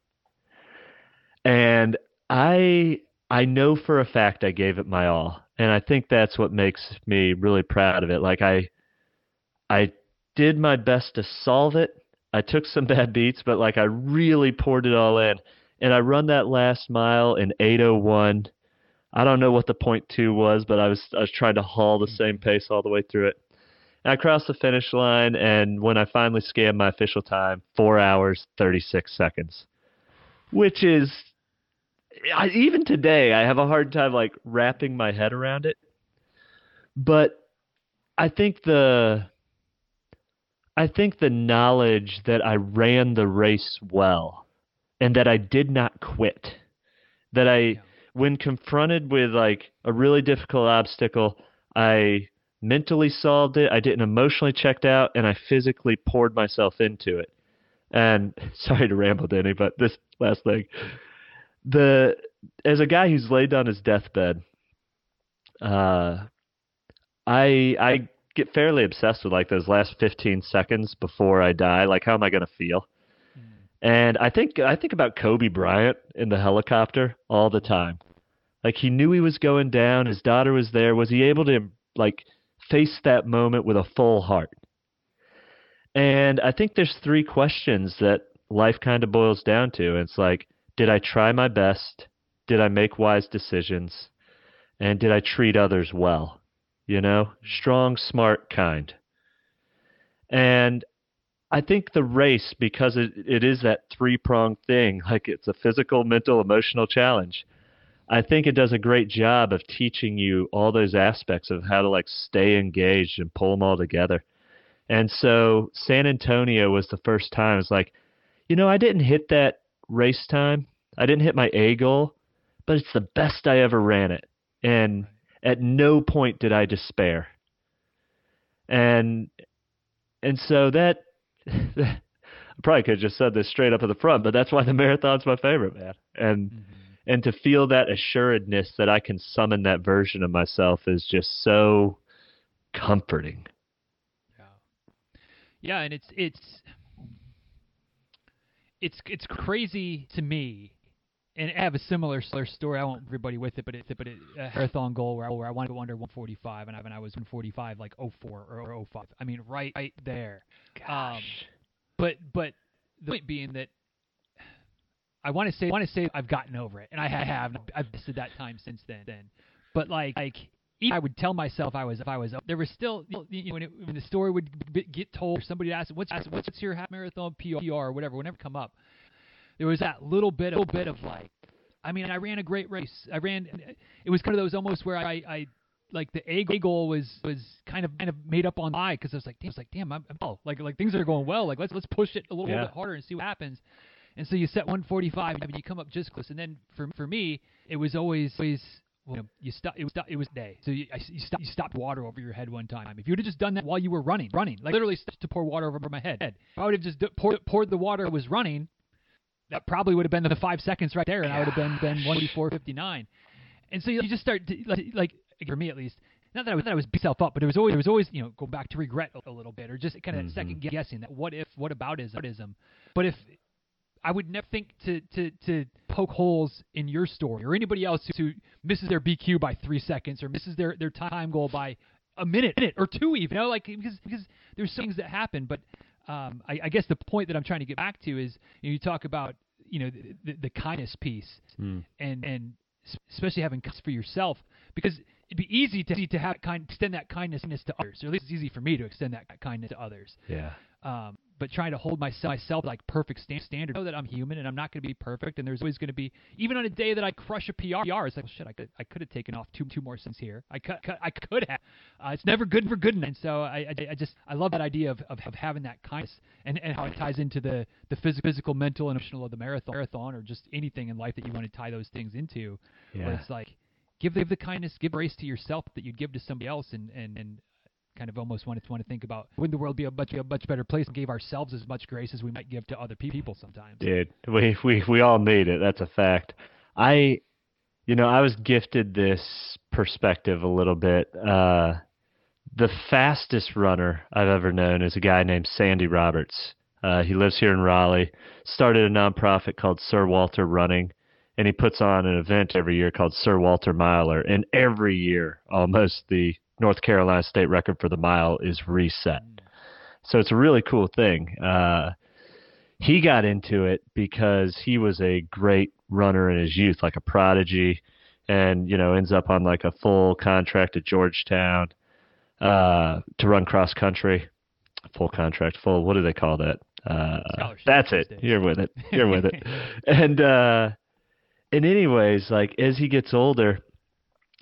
And I know for a fact I gave it my all. And I think that's what makes me really proud of it. Like, I did my best to solve it. I took some bad beats, but, like, I really poured it all in. And I run that last mile in 8:01. I don't know what the 0.2 was, but I was trying to haul the same pace all the way through it. And I crossed the finish line, and when I finally scanned my official time, 4 hours, 36 seconds, which is, even today, I have a hard time, like, wrapping my head around it. But I think the knowledge that I ran the race well, and that I did not quit, that I... When confronted with, like, a really difficult obstacle, I mentally solved it. I didn't emotionally checked out, and I physically poured myself into it. And sorry to ramble, Denny, but this last thing, as a guy who's laid on his deathbed, I get fairly obsessed with, like, those last 15 seconds before I die. Like, how am I going to feel? And I think about Kobe Bryant in the helicopter all the time. Like, he knew he was going down. His daughter was there. Was he able to, like, face that moment with a full heart? And I think there's 3 questions that life kind of boils down to. It's like, did I try my best? Did I make wise decisions? And did I treat others well? You know, strong, smart, kind. And I think the race, because it is that 3-pronged thing, like, it's a physical, mental, emotional challenge. I think it does a great job of teaching you all those aspects of how to, like, stay engaged and pull them all together. And so San Antonio was the first time. It's like, you know, I didn't hit that race time. I didn't hit my A goal, but it's the best I ever ran it. And at no point did I despair. And so that, I probably could have just said this straight up at the front, but that's why the marathon's my favorite, man. And and to feel that assuredness that I can summon that version of myself is just so comforting. Yeah, and it's crazy to me. And I have a similar story. I won't everybody with it, but it's a marathon goal where I wanted to go under 145, and I was 145 like 04 or 05. I mean, right there. Gosh. But the point being that I want to say I've gotten over it, and I have. I've missed that time since then. But like even I would tell myself if I was up, there was still, you know, when the story would get told, or somebody would ask, what's your half marathon PR or whatever, whenever it come up. There was that little bit of like, I mean, I ran a great race. It was kind of those almost where I like the A goal was kind of made up on I, because I was like, damn, I'm things are going well. Like, let's push it a little bit harder and see what happens. And so you set 145 and you come up just close. And then for me, it was always it was day. So you stopped water over your head one time. If you would have just done that while you were running, like literally stopped to pour water over my head. If I would have just poured the water I was running, that probably would have been the 5 seconds right there, and I would have been 1:44:59. And so you just start to, like for me at least, not that I was beating myself up, but there was always go back to regret a little bit, or just kind of that second guessing, that what if, what aboutism. But if I would never think to poke holes in your story or anybody else who misses their BQ by 3 seconds or misses their time goal by a minute or two, even, because there's things that happen. But I guess the point that I'm trying to get back to is you talk about the kindness piece and especially having kindness for yourself, because it'd be easy to have extend that kindness to others, or at least it's easy for me to extend that kindness to others. Yeah. But trying to hold myself like perfect standard. I know that I'm human and I'm not going to be perfect, and there's always going to be, even on a day that I crush a PR, it's like, well, shit, I could have taken off two more cents here. I could have. It's never good for goodness. And so I love that idea of having that kindness and how it ties into the physical, mental, and emotional of the marathon, or just anything in life that you want to tie those things into. Yeah. Where it's like give the kindness, give grace to yourself that you'd give to somebody else, and kind of almost want to think about, wouldn't the world be a much better place and gave ourselves as much grace as we might give to other people sometimes? Dude, we all need it. That's a fact. I was gifted this perspective a little bit. The fastest runner I've ever known is a guy named Sandy Roberts. He lives here in Raleigh, started a nonprofit called Sir Walter Running, and he puts on an event every year called Sir Walter Miler. And every year, almost the North Carolina state record for the mile is reset. So it's a really cool thing. He got into it because he was a great runner in his youth, like a prodigy, and, ends up on like a full contract at Georgetown to run cross country, full, what do they call that? That's it. You're with it. And anyways, like as he gets older,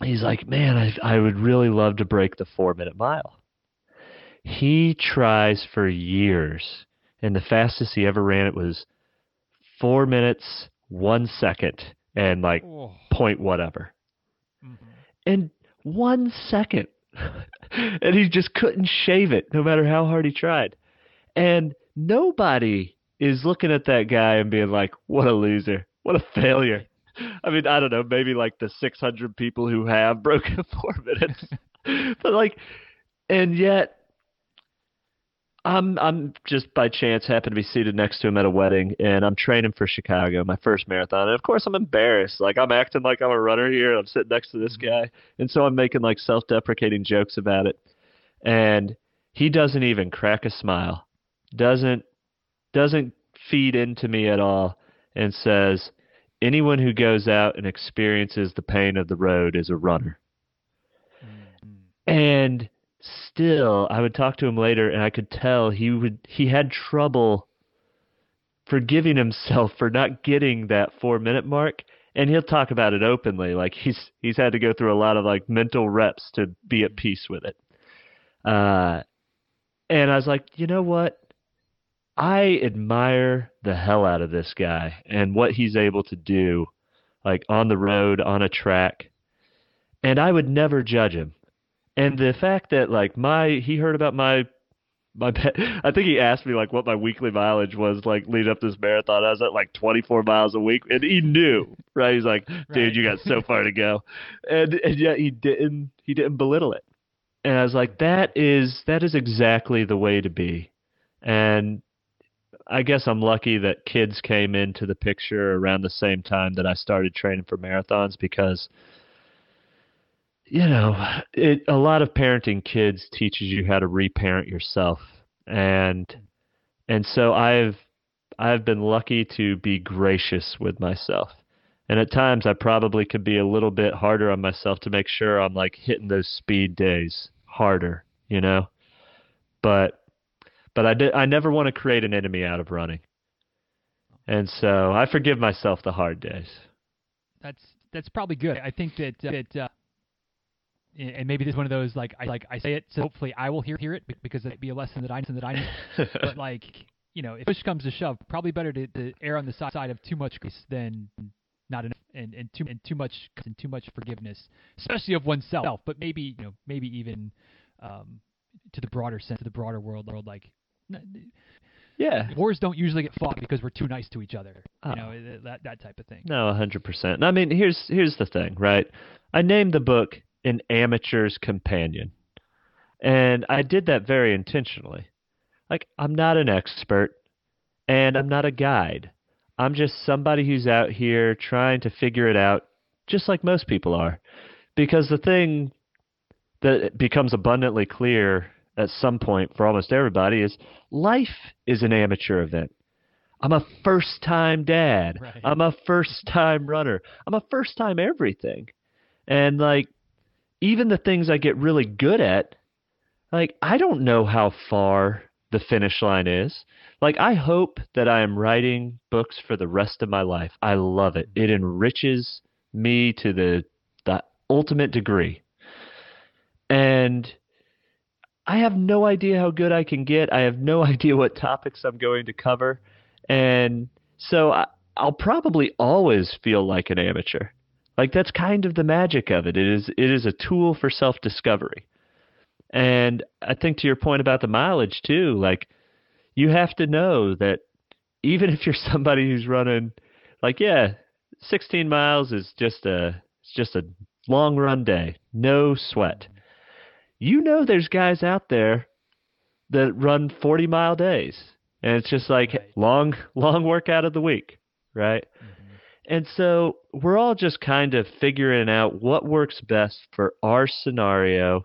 he's like, man, I would really love to break the 4-minute mile. He tries for years, and the fastest he ever ran it was 4 minutes, 1 second, and like point whatever. Mm-hmm. And 1 second. And he just couldn't shave it, no matter how hard he tried. And nobody is looking at that guy and being like, what a loser, what a failure. I mean, I don't know, maybe like the 600 people who have broken 4 minutes, but and yet I'm just by chance happened to be seated next to him at a wedding, and I'm training for Chicago, my first marathon. And of course I'm embarrassed. Like I'm acting like I'm a runner here. And I'm sitting next to this guy. And so I'm making like self-deprecating jokes about it. And he doesn't even crack a smile, doesn't feed into me at all, and says, anyone who goes out and experiences the pain of the road is a runner. And still, I would talk to him later, and I could tell he had trouble forgiving himself for not getting that 4-minute mark. And he'll talk about it openly. Like he's had to go through a lot of like mental reps to be at peace with it. And I was like, you know what? I admire the hell out of this guy and what he's able to do, like on the road, on a track, and I would never judge him. And the fact that like he heard about my I think he asked me like what my weekly mileage was like leading up this marathon. I was at like 24 miles a week, and he knew, right? He's like, dude, you got so far to go, and yet he didn't belittle it. And I was like, that is exactly the way to be, and I guess I'm lucky that kids came into the picture around the same time that I started training for marathons, because, a lot of parenting kids teaches you how to reparent yourself. And so I've been lucky to be gracious with myself. And at times I probably could be a little bit harder on myself to make sure I'm like hitting those speed days harder, But I never want to create an enemy out of running. And so I forgive myself the hard days. That's probably good. I think that and maybe this is one of those, I say it, so hopefully I will hear it, because it'd be a lesson that I need. But if push comes to shove, probably better to err on the side of too much grace than not enough, and too much forgiveness, especially of oneself, but maybe, you know, maybe even to the broader sense, to the broader world, like, yeah, wars don't usually get fought because we're too nice to each other, you know, that type of thing. No, 100%. I mean, here's the thing, right? I named the book An Amateur's Companion, and I did that very intentionally. Like, I'm not an expert, and I'm not a guide. I'm just somebody who's out here trying to figure it out, just like most people are. Because the thing that becomes abundantly clear at some point for almost everybody is life is an amateur event. I'm a first-time dad. Right. I'm a first-time runner. I'm a first-time everything. And, like, even the things I get really good at, like, I don't know how far the finish line is. Like, I hope that I am writing books for the rest of my life. I love it. It enriches me to the ultimate degree. And I have no idea how good I can get. I have no idea what topics I'm going to cover. And so I'll probably always feel like an amateur. Like, that's kind of the magic of it. It is a tool for self-discovery. And I think to your point about the mileage too, like, you have to know that even if you're somebody who's running, like, yeah, 16 miles is just a long run day, no sweat. You know, there's guys out there that run 40-mile days, and it's just like long workout of the week, right? Mm-hmm. And so we're all just kind of figuring out what works best for our scenario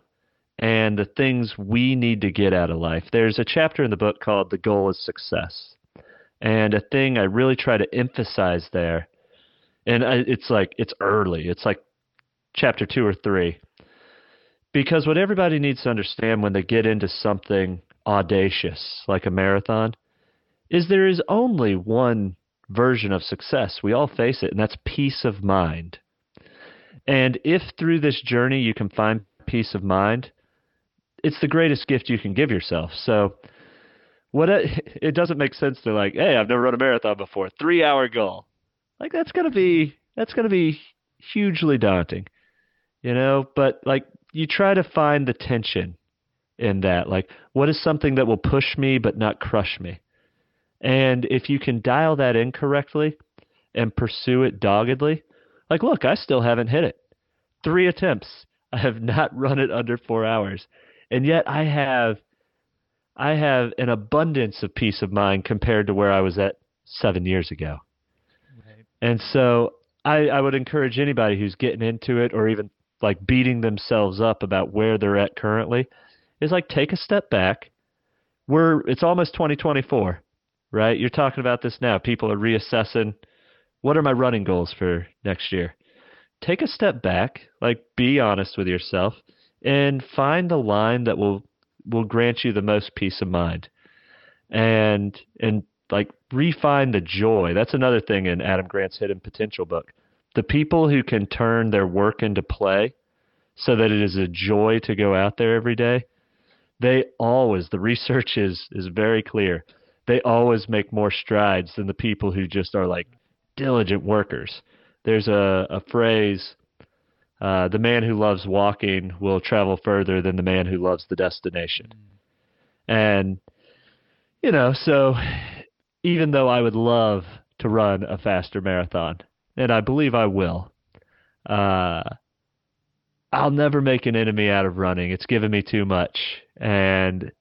and the things we need to get out of life. There's a chapter in the book called The Goal is Success. And a thing I really try to emphasize there, and it's early. It's like chapter 2 or 3. Because what everybody needs to understand when they get into something audacious, like a marathon, is there is only one version of success. We all face it, and that's peace of mind. And if through this journey you can find peace of mind, it's the greatest gift you can give yourself. So it doesn't make sense to, like, hey, I've never run a marathon before, 3-hour goal. Like, that's going to be hugely daunting, you know, but, like, you try to find the tension in that. Like, what is something that will push me but not crush me? And if you can dial that in correctly and pursue it doggedly, like, look, I still haven't hit it. 3 attempts. I have not run it under 4 hours. And yet I have an abundance of peace of mind compared to where I was at 7 years ago. Right. And so I would encourage anybody who's getting into it or even, like, beating themselves up about where they're at currently is, like, take a step back. It's almost 2024, right? You're talking about this now. People are reassessing, what are my running goals for next year? Take a step back, like, be honest with yourself, and find the line that will grant you the most peace of mind, and like, refine the joy. That's another thing in Adam Grant's Hidden Potential book. The people who can turn their work into play so that it is a joy to go out there every day, the research is very clear. They always make more strides than the people who just are, like, diligent workers. There's a phrase, the man who loves walking will travel further than the man who loves the destination. And, you know, so even though I would love to run a faster marathon, and I believe I will, I'll never make an enemy out of running. It's given me too much. And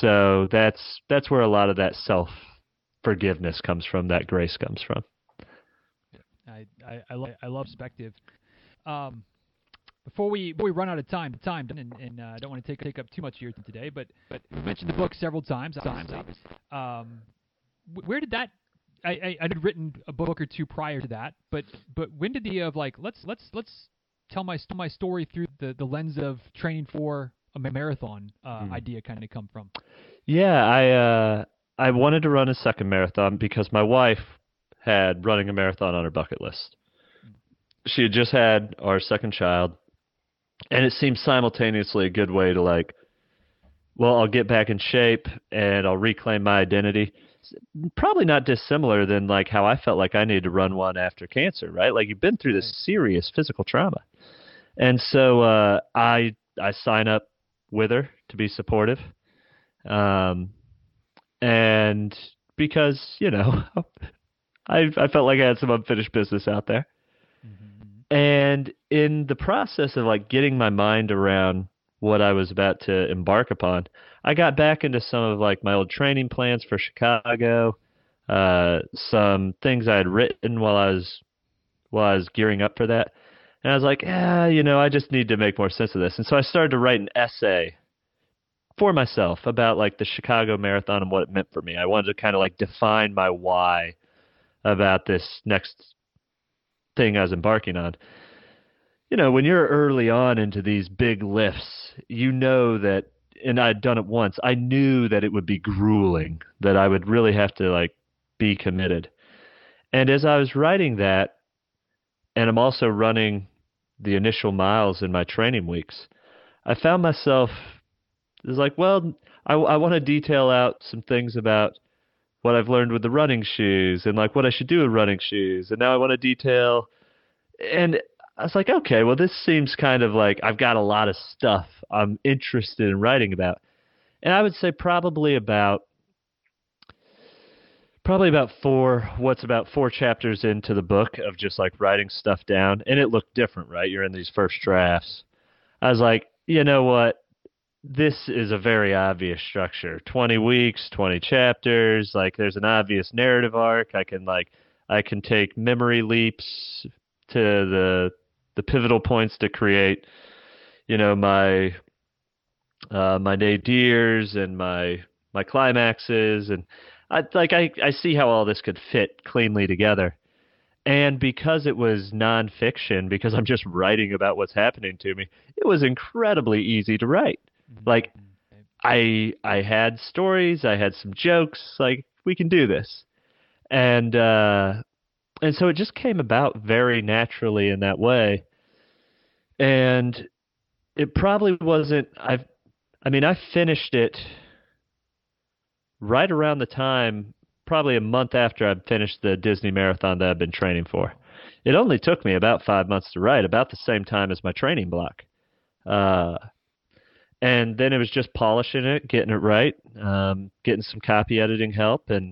so that's where a lot of that self-forgiveness comes from, that grace comes from. I love perspective. Before we run out of time, and I don't want to take up too much of your time today, but you mentioned the book several times. Obviously. Where did that? I had written a book or two prior to that, but when did the let's tell my story through the lens of training for a marathon idea kind of come from? Yeah, I wanted to run a second marathon because my wife had running a marathon on her bucket list. She had just had our second child, and it seemed simultaneously a good way to, like, well, I'll get back in shape and I'll reclaim my identity. it's probably not dissimilar than like how I felt like I needed to run one after cancer, right? Like you've been through this serious physical trauma. And so I sign up with her to be supportive. And because, you know, I felt like I had some unfinished business out there. Mm-hmm. And in the process of like getting my mind around what I was about to embark upon, I got back into some of like my old training plans for Chicago, some things I had written while I was gearing up for that. And I was like, you know, I just need to make more sense of this. And so I started to write an essay for myself about like the Chicago Marathon and what it meant for me. I wanted to kind of like define my why about this next thing I was embarking on. You know, when you're early on into these big lifts, you know that, and I'd done it once, I knew that it would be grueling, that I would really have to like be committed. And as I was writing that, and I'm also running the initial miles in my training weeks, I found myself, it was like, well, I want to detail out some things about what I've learned with the running shoes and like what I should do with running shoes. And now I want to detail. And I was like, okay, well, this seems kind of like I've got a lot of stuff I'm interested in writing about. And I would say probably about four chapters into the book of just like writing stuff down. And it looked different, right? You're in these first drafts. I was like, you know what? This is a very obvious structure. 20 weeks, 20 chapters. Like there's an obvious narrative arc. I can take memory leaps to the pivotal points to create, you know, my nadirs and my climaxes. And I see how all this could fit cleanly together. And because it was nonfiction, because I'm just writing about what's happening to me, it was incredibly easy to write. Like I had stories, I had some jokes, like we can do this. And so it just came about very naturally in that way. And it probably wasn't, I finished it right around the time, probably a month after I'd finished the Disney Marathon that I've been training for. It only took me about 5 months to write, about the same time as my training block. And then it was just polishing it, getting it right, getting some copy editing help. And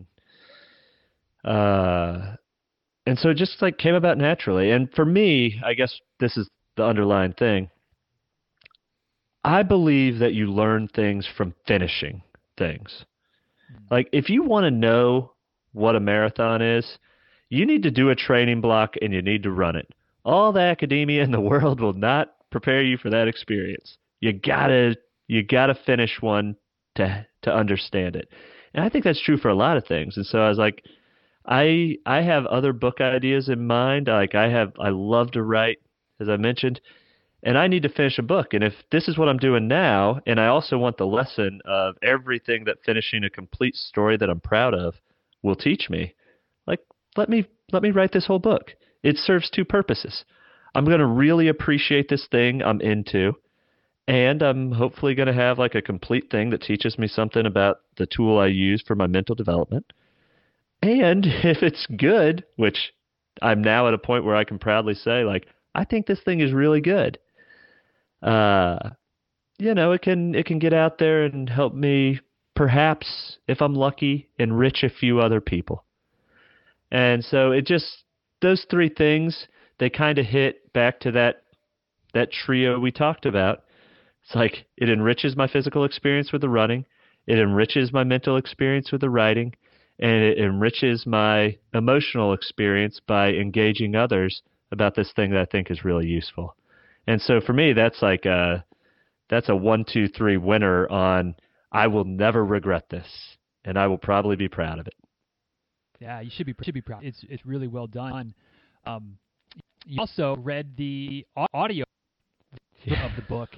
so it just like came about naturally. And for me, I guess this is the underlying thing. I believe that you learn things from finishing things. Like if you want to know what a marathon is, you need to do a training block and you need to run it. All the academia in the world will not prepare you for that experience. You gotta finish one to understand it. And I think that's true for a lot of things. And so I was like, I have other book ideas in mind. Like I love to write, as I mentioned, and I need to finish a book. And if this is what I'm doing now, and I also want the lesson of everything that finishing a complete story that I'm proud of will teach me, like let me write this whole book. It serves two purposes. I'm gonna really appreciate this thing I'm into. And I'm hopefully going to have like a complete thing that teaches me something about the tool I use for my mental development. And if it's good, which I'm now at a point where I can proudly say, like, I think this thing is really good. You know, it can get out there and help me perhaps, if I'm lucky, enrich a few other people. And so it just, those three things, they kind of hit back to that trio we talked about. It's like it enriches my physical experience with the running, it enriches my mental experience with the writing, and it enriches my emotional experience by engaging others about this thing that I think is really useful. And so for me, that's like that's a 1-2-3 winner on I will never regret this, and I will probably be proud of it. Yeah, you should be proud. It's really well done. You also read the audio of the book.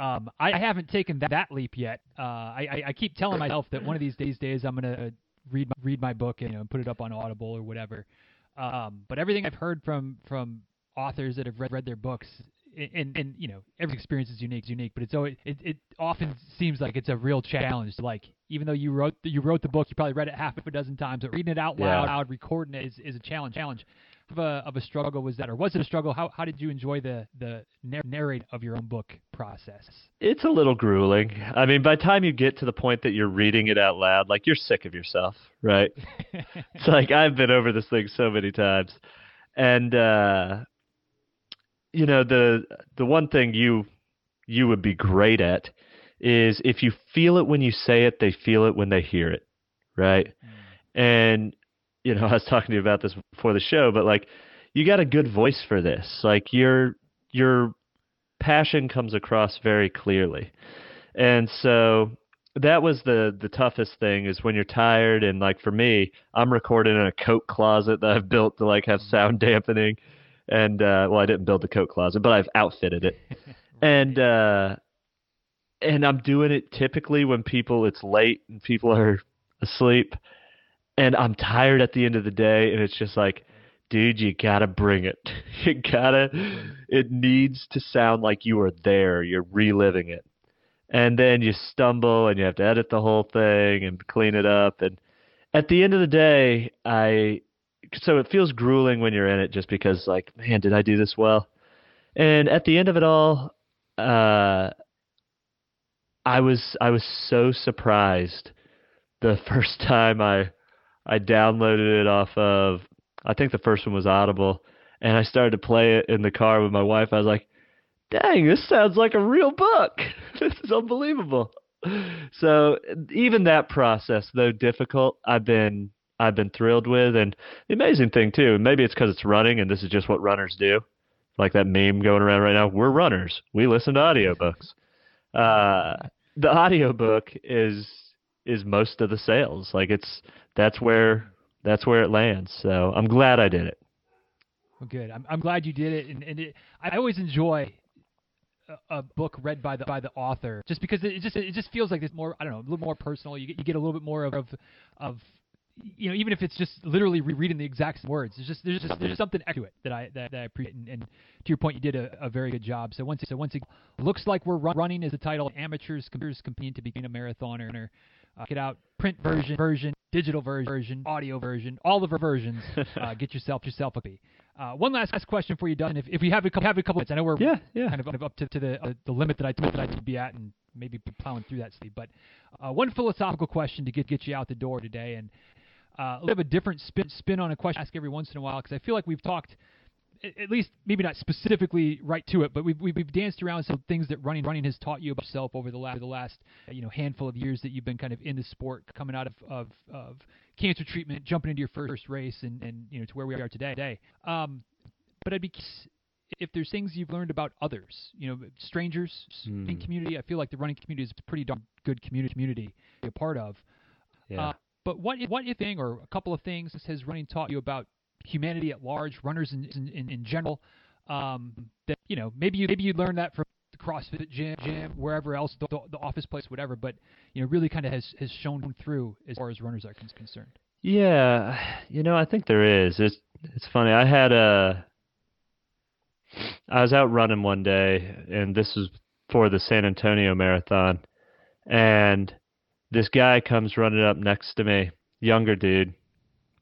I haven't taken that leap yet. I keep telling myself that one of these days I'm gonna read my book and, you know, put it up on Audible or whatever. But everything I've heard from authors that have read their books and you know, every experience is unique, but it's always, it often seems like it's a real challenge to, like, even though you wrote the book, you probably read it half a dozen times, but reading it out loud, recording it is a challenge. Of a struggle was that, or was it a struggle? How did you enjoy the narrating of your own book process? It's a little grueling. I mean, by the time you get to the point that you're reading it out loud, like, you're sick of yourself, right? It's like, I've been over this thing so many times. And, you know, the one thing you would be great at is if you feel it when you say it, they feel it when they hear it, right? Mm. And, you know, I was talking to you about this before the show, but, like, you got a good voice for this. Like, your passion comes across very clearly. And so that was the toughest thing, is when you're tired. And, like, for me, I'm recording in a coat closet that I've built to, like, have sound dampening. And, well, I didn't build the coat closet, but I've outfitted it. And I'm doing it typically when it's late and people are asleep. And I'm tired at the end of the day, and it's just like, dude, you gotta bring it. It needs to sound like you are there, you're reliving it. And then you stumble, and you have to edit the whole thing and clean it up. And at the end of the day, so it feels grueling when you're in it, just because, like, man, did I do this well? And at the end of it all, I was so surprised the first time I downloaded it off of, I think the first one was Audible, and I started to play it in the car with my wife. I was like, dang, this sounds like a real book. This is unbelievable. So even that process, though difficult, I've been thrilled with. And the amazing thing, too, maybe it's because it's running and this is just what runners do, like that meme going around right now, we're runners, we listen to audiobooks. The audiobook is most of the sales. Like, that's where it lands. So I'm glad I did it. Well, good. I'm glad you did it. And I always enjoy a book read by the author, just because it just feels like it's more, I don't know, a little more personal. You get a little bit more of you know, even if it's just literally rereading the exact same words, there's just something to it that I appreciate. And to your point, you did a very good job. So once it looks like we're running is the title, Amateurs Companion to Become a Marathoner. Get out print version, digital version, audio version, all of our versions. Get yourself a copy. One last question for you, Dustin. If we have a couple minutes, I know we're kind of up to the limit that I need to be at, and maybe plowing through that sleep. But one philosophical question to get you out the door today, and a little bit of a different spin on a question I ask every once in a while, because I feel like we've talked, at least maybe not specifically right to it, but we've danced around some things that running has taught you about yourself over the last you know, handful of years that you've been kind of in the sport, coming out of cancer treatment, jumping into your first race, and you know, to where we are today. But I'd be curious if there's things you've learned about others, you know, strangers in community. I feel like the running community is a pretty darn good community to be a part of. Yeah. But what if thing, or a couple of things, has running taught you about humanity at large, runners in general, that, you know, maybe you learn that from the CrossFit gym, wherever else, the office place, whatever, but, you know, really kind of has shown through as far as runners are concerned? Yeah, you know, I think there is. It's funny. I was out running one day, and this was for the San Antonio Marathon, and this guy comes running up next to me, younger dude,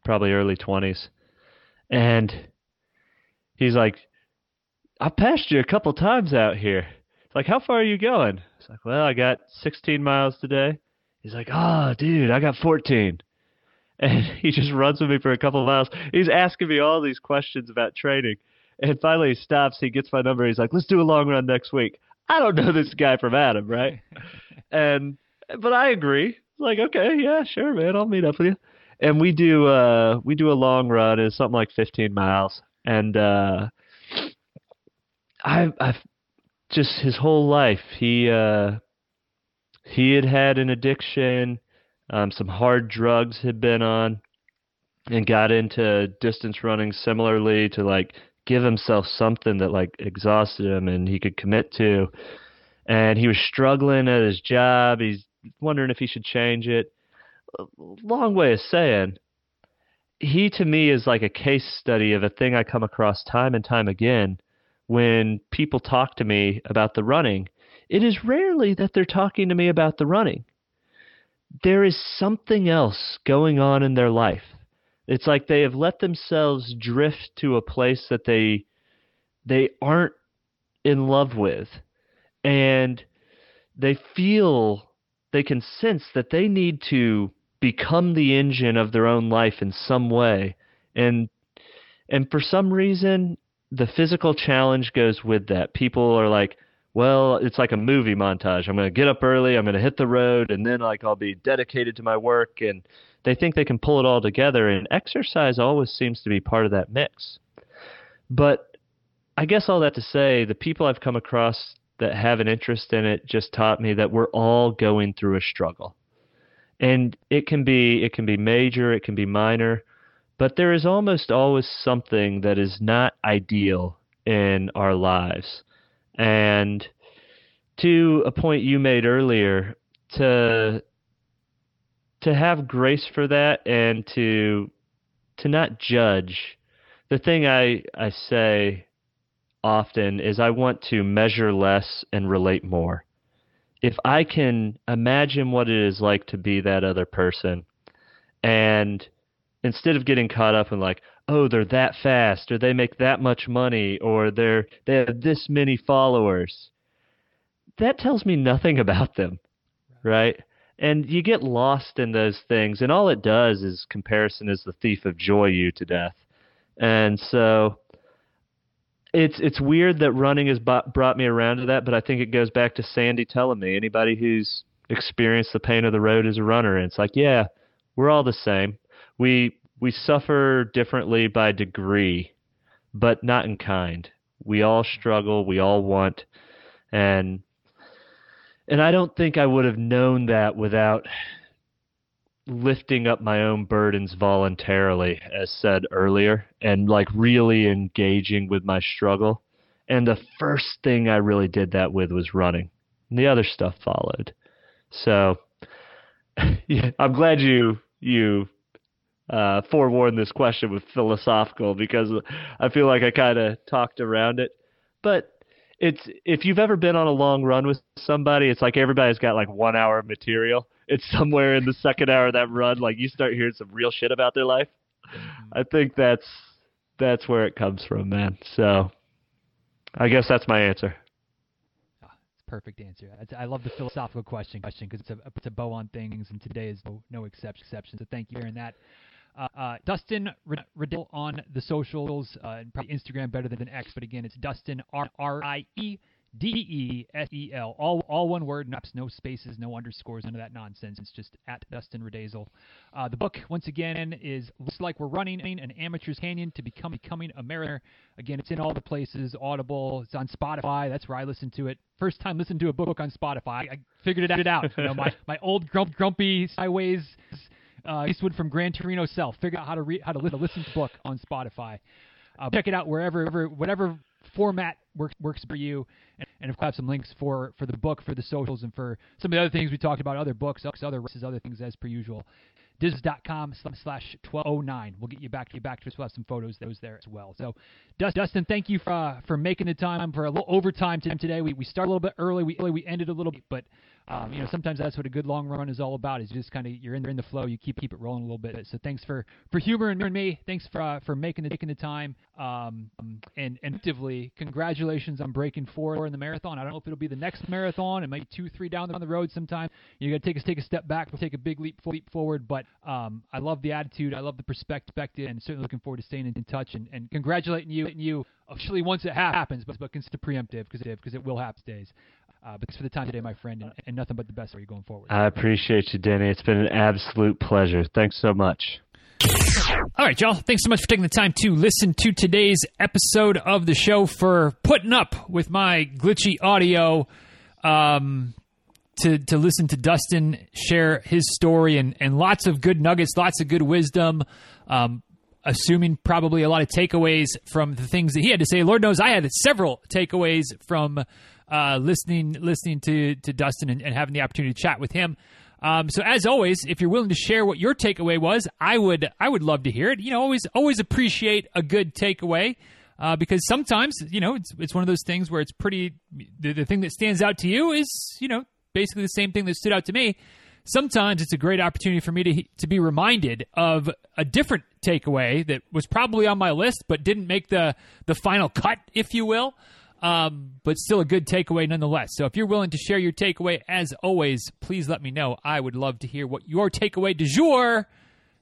probably early 20s. And he's like, I passed you a couple times out here. It's like, how far are you going? It's like, well, I got 16 miles today. He's like, oh, dude, I got 14. And he just runs with me for a couple of miles. He's asking me all these questions about training. And finally he stops. He gets my number. He's like, let's do a long run next week. I don't know this guy from Adam, right? But I agree. Like, okay, yeah, sure, man, I'll meet up with you. And we do a long run. It's something like 15 miles. And I've just, his whole life, he had an addiction, some hard drugs had been on, and got into distance running similarly to, like, give himself something that, like, exhausted him and he could commit to. And he was struggling at his job. He's wondering if he should change it. Long way of saying, he to me is like a case study of a thing I come across time and time again, when people talk to me about the running, it is rarely that they're talking to me about the running. There is something else going on in their life. It's like they have let themselves drift to a place that they aren't in love with, and they feel they can sense that they need to become the engine of their own life in some way. And for some reason, the physical challenge goes with that. People are like, well, it's like a movie montage. I'm going to get up early, I'm going to hit the road, and then like I'll be dedicated to my work. And they think they can pull it all together. And exercise always seems to be part of that mix. But I guess all that to say, the people I've come across that have an interest in it just taught me that we're all going through a struggle. And it can be major, it can be minor, but there is almost always something that is not ideal in our lives. And to a point you made earlier, to have grace for that and to not judge. The thing I say often is I want to measure less and relate more. If I can imagine what it is like to be that other person, and instead of getting caught up in like, oh, they're that fast, or they make that much money, or they have this many followers, that tells me nothing about them, right? And you get lost in those things, and all it does is comparison is the thief of joy you to death. And so it's weird that running has brought me around to that, but I think it goes back to Sandy telling me, anybody who's experienced the pain of the road is a runner. And it's like, yeah, we're all the same. We suffer differently by degree, but not in kind. We all struggle. We all want. And I don't think I would have known that without lifting up my own burdens voluntarily, as said earlier, and like really engaging with my struggle. And the first thing I really did that with was running. And the other stuff followed. So yeah, I'm glad you forewarned this question with philosophical, because I feel like I kind of talked around it. But if you've ever been on a long run with somebody, it's like everybody's got like 1 hour of material. It's somewhere in the second hour of that run, like you start hearing some real shit about their life. I think that's where it comes from, man. So I guess that's my answer. Perfect answer. I love the philosophical question because it's a bow on things, and today is no exception. So thank you for sharing that. Dustin Riedesel on the socials, and probably Instagram better than X, but again, it's Dustin Riedesel, all one word, no spaces, no underscores, none of that nonsense. It's just at Dustin Riedesel. The book, once again, is Looks Like We're Running: An Amateur's Companion to Becoming a Marathoner. Again, it's in all the places, Audible, it's on Spotify, that's where I listen to it. First time listening to a book on Spotify, I figured it out. You know, my old grumpy sideways Eastwood from Gran Torino self figured out how to listen to the book on Spotify. Check it out wherever, whatever format works for you, and of course I have some links for the book, for the socials, and for some of the other things we talked about, other books, other races, other things as per usual. Diz.com/1209 will get you back to us. We'll have some photos those there as well. So Dustin, thank you for making the time for a little overtime today. We started a little bit early, we ended a little bit, but you know, sometimes that's what a good long run is all about, is just kind of you're in the flow, you keep it rolling a little bit. So thanks for humoring me. Thanks for making the time. And actively, congratulations on breaking 4 in the marathon. I don't know if it'll be the next marathon. It might be 2, 3 down the road sometime. You got to take a step back, take a big leap forward. But I love the attitude. I love the perspective, and certainly looking forward to staying in touch and congratulating you officially once it happens, but consider preemptive because it will happen days. But thanks for the time today, my friend, and nothing but the best for you going forward. I appreciate you, Denny. It's been an absolute pleasure. Thanks so much. All right, y'all. Thanks so much for taking the time to listen to today's episode of the show, for putting up with my glitchy audio to listen to Dustin share his story, and lots of good nuggets, lots of good wisdom, assuming probably a lot of takeaways from the things that he had to say. Lord knows I had several takeaways from listening to Dustin and having the opportunity to chat with him. So as always, if you're willing to share what your takeaway was, I would love to hear it. You know, always appreciate a good takeaway. because sometimes, you know, it's one of those things where it's pretty, the thing that stands out to you is, you know, basically the same thing that stood out to me. Sometimes it's a great opportunity for me to be reminded of a different takeaway that was probably on my list but didn't make the final cut, if you will, but still a good takeaway nonetheless. So if you're willing to share your takeaway, as always, please let me know. I would love to hear what your takeaway du jour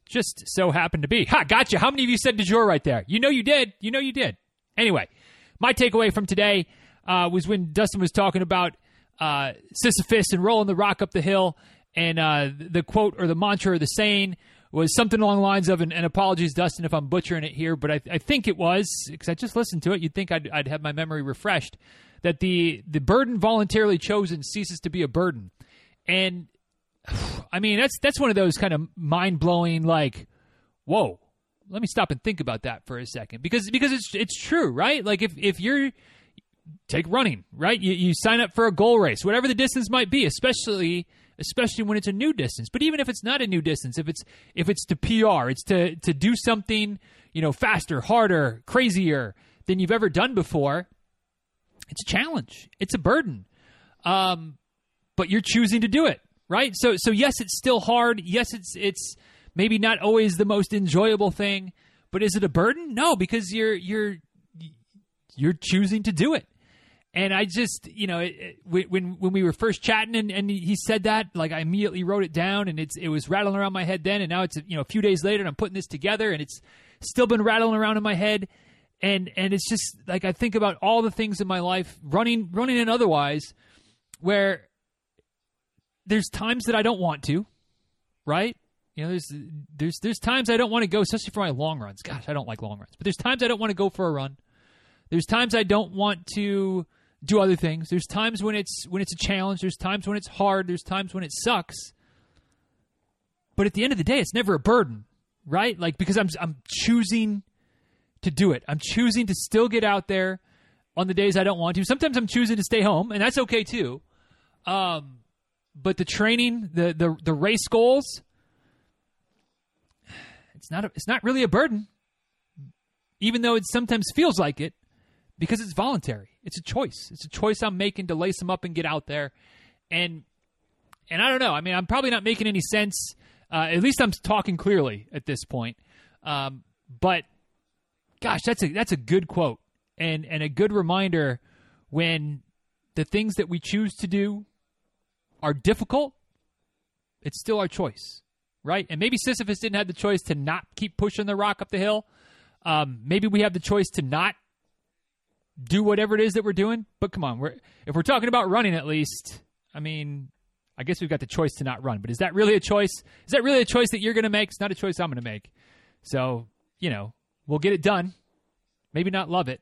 just so happened to be. Ha, gotcha. How many of you said du jour right there? You know you did. You know you did. Anyway, my takeaway from today was when Dustin was talking about Sisyphus and rolling the rock up the hill. And the quote or the mantra or the saying was something along the lines of, and apologies, Dustin, if I'm butchering it here, but I think it was, because I just listened to it, you'd think I'd have my memory refreshed, that the burden voluntarily chosen ceases to be a burden. And, I mean, that's one of those kind of mind-blowing, like, whoa, let me stop and think about that for a second. Because it's true, right? Like, if you're... Take running, right? You sign up for a goal race, whatever the distance might be, especially when it's a new distance. But even if it's not a new distance, if it's to PR, it's to do something, you know, faster, harder, crazier than you've ever done before, it's a challenge. It's a burden. But you're choosing to do it, right? So yes, it's still hard. Yes, it's maybe not always the most enjoyable thing, but is it a burden? No, because you're choosing to do it. And I just, you know, when we were first chatting and he said that, like, I immediately wrote it down, and it was rattling around my head then, and now it's, you know, a few days later and I'm putting this together and it's still been rattling around in my head. And it's just like, I think about all the things in my life, running and otherwise, where there's times that I don't want to, right? You know, there's times I don't want to go, especially for my long runs. Gosh, I don't like long runs, but there's times I don't want to go for a run. There's times I don't want to do other things. There's times when it's a challenge. There's times when it's hard. There's times when it sucks. But at the end of the day, it's never a burden, right? Like, because I'm choosing to do it. I'm choosing to still get out there on the days I don't want to. Sometimes I'm choosing to stay home, and that's okay too. But the training, the race goals, it's not really a burden, even though it sometimes feels like it. Because it's voluntary. It's a choice. It's a choice I'm making to lace them up and get out there. And I don't know. I mean, I'm probably not making any sense. At least I'm talking clearly at this point. But gosh, that's a good quote and a good reminder when the things that we choose to do are difficult, it's still our choice, right? And maybe Sisyphus didn't have the choice to not keep pushing the rock up the hill. Maybe we have the choice to not do whatever it is that we're doing, but come on, if we're talking about running, at least, I mean, I guess we've got the choice to not run, but is that really a choice? Is that really a choice that you're going to make? It's not a choice I'm going to make. So, you know, we'll get it done, maybe not love it,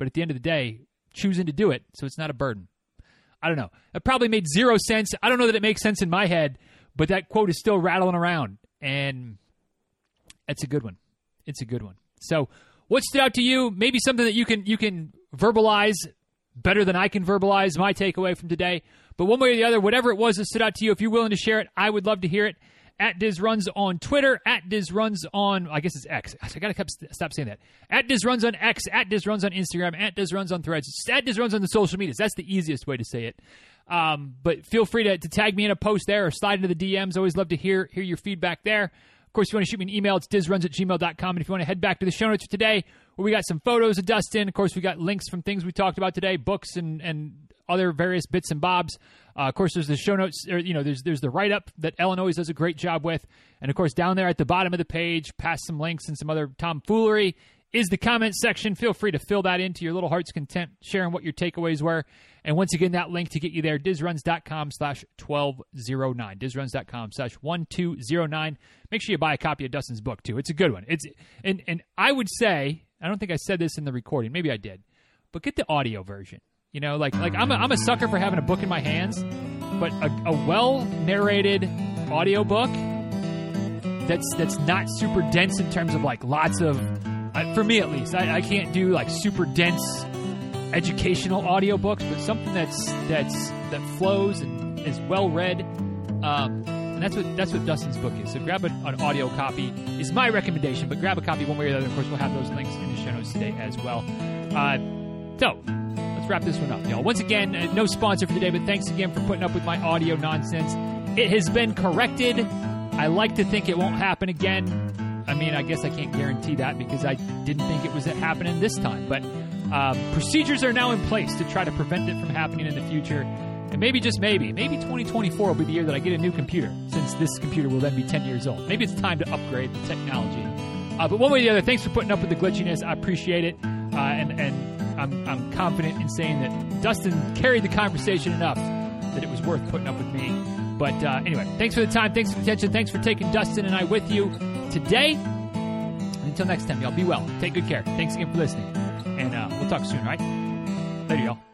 but at the end of the day, choosing to do it, so it's not a burden. I don't know. It probably made zero sense. I don't know that it makes sense in my head, but that quote is still rattling around, and that's a good one. It's a good one. So what stood out to you? Maybe something that you can verbalize better than I can verbalize my takeaway from today. But one way or the other, whatever it was that stood out to you, if you're willing to share it, I would love to hear it. At DizRuns on Twitter, at DizRuns on, I guess it's X. I got to stop saying that. At DizRuns on X, at DizRuns on Instagram, at DizRuns on Threads, at DizRuns on the social medias. That's the easiest way to say it. But feel free to tag me in a post there or slide into the DMs. Always love to hear your feedback there. Of course, if you want to shoot me an email, it's DizRuns@gmail.com. And if you want to head back to the show notes for today, where we got some photos of Dustin. Of course, we got links from things we talked about today, books and other various bits and bobs. Of course, there's the show notes, or, you know, there's the write-up that Ellen always does a great job with. And, of course, down there at the bottom of the page, past some links and some other tomfoolery, is the comment section. Feel free to fill that in to your little heart's content, sharing what your takeaways were. And once again, that link to get you there, DizRuns.com/1209, DizRuns.com/1209. Make sure you buy a copy of Dustin's book too. It's a good one. And I would say, I don't think I said this in the recording. Maybe I did, but get the audio version. You know, like I'm a sucker for having a book in my hands, but a well narrated audio book that's not super dense in terms of like lots of. For me, at least, I can't do like super dense educational audiobooks, but something that flows and is well read. And that's what Dustin's book is. So grab an audio copy is my recommendation, but grab a copy one way or the other. Of course, we'll have those links in the show notes today as well. So let's wrap this one up, y'all. Once again, no sponsor for today, but thanks again for putting up with my audio nonsense. It has been corrected. I like to think it won't happen again. I mean, I guess I can't guarantee that because I didn't think it was happening this time. But procedures are now in place to try to prevent it from happening in the future. And maybe, just maybe 2024 will be the year that I get a new computer, since this computer will then be 10 years old. Maybe it's time to upgrade the technology. But one way or the other, thanks for putting up with the glitchiness. I appreciate it. And I'm confident in saying that Dustin carried the conversation enough that it was worth putting up with me. But anyway, thanks for the time. Thanks for the attention. Thanks for taking Dustin and I with you today. Until next time, y'all, be well. Take good care. Thanks again for listening. And we'll talk soon, all right? Later, y'all.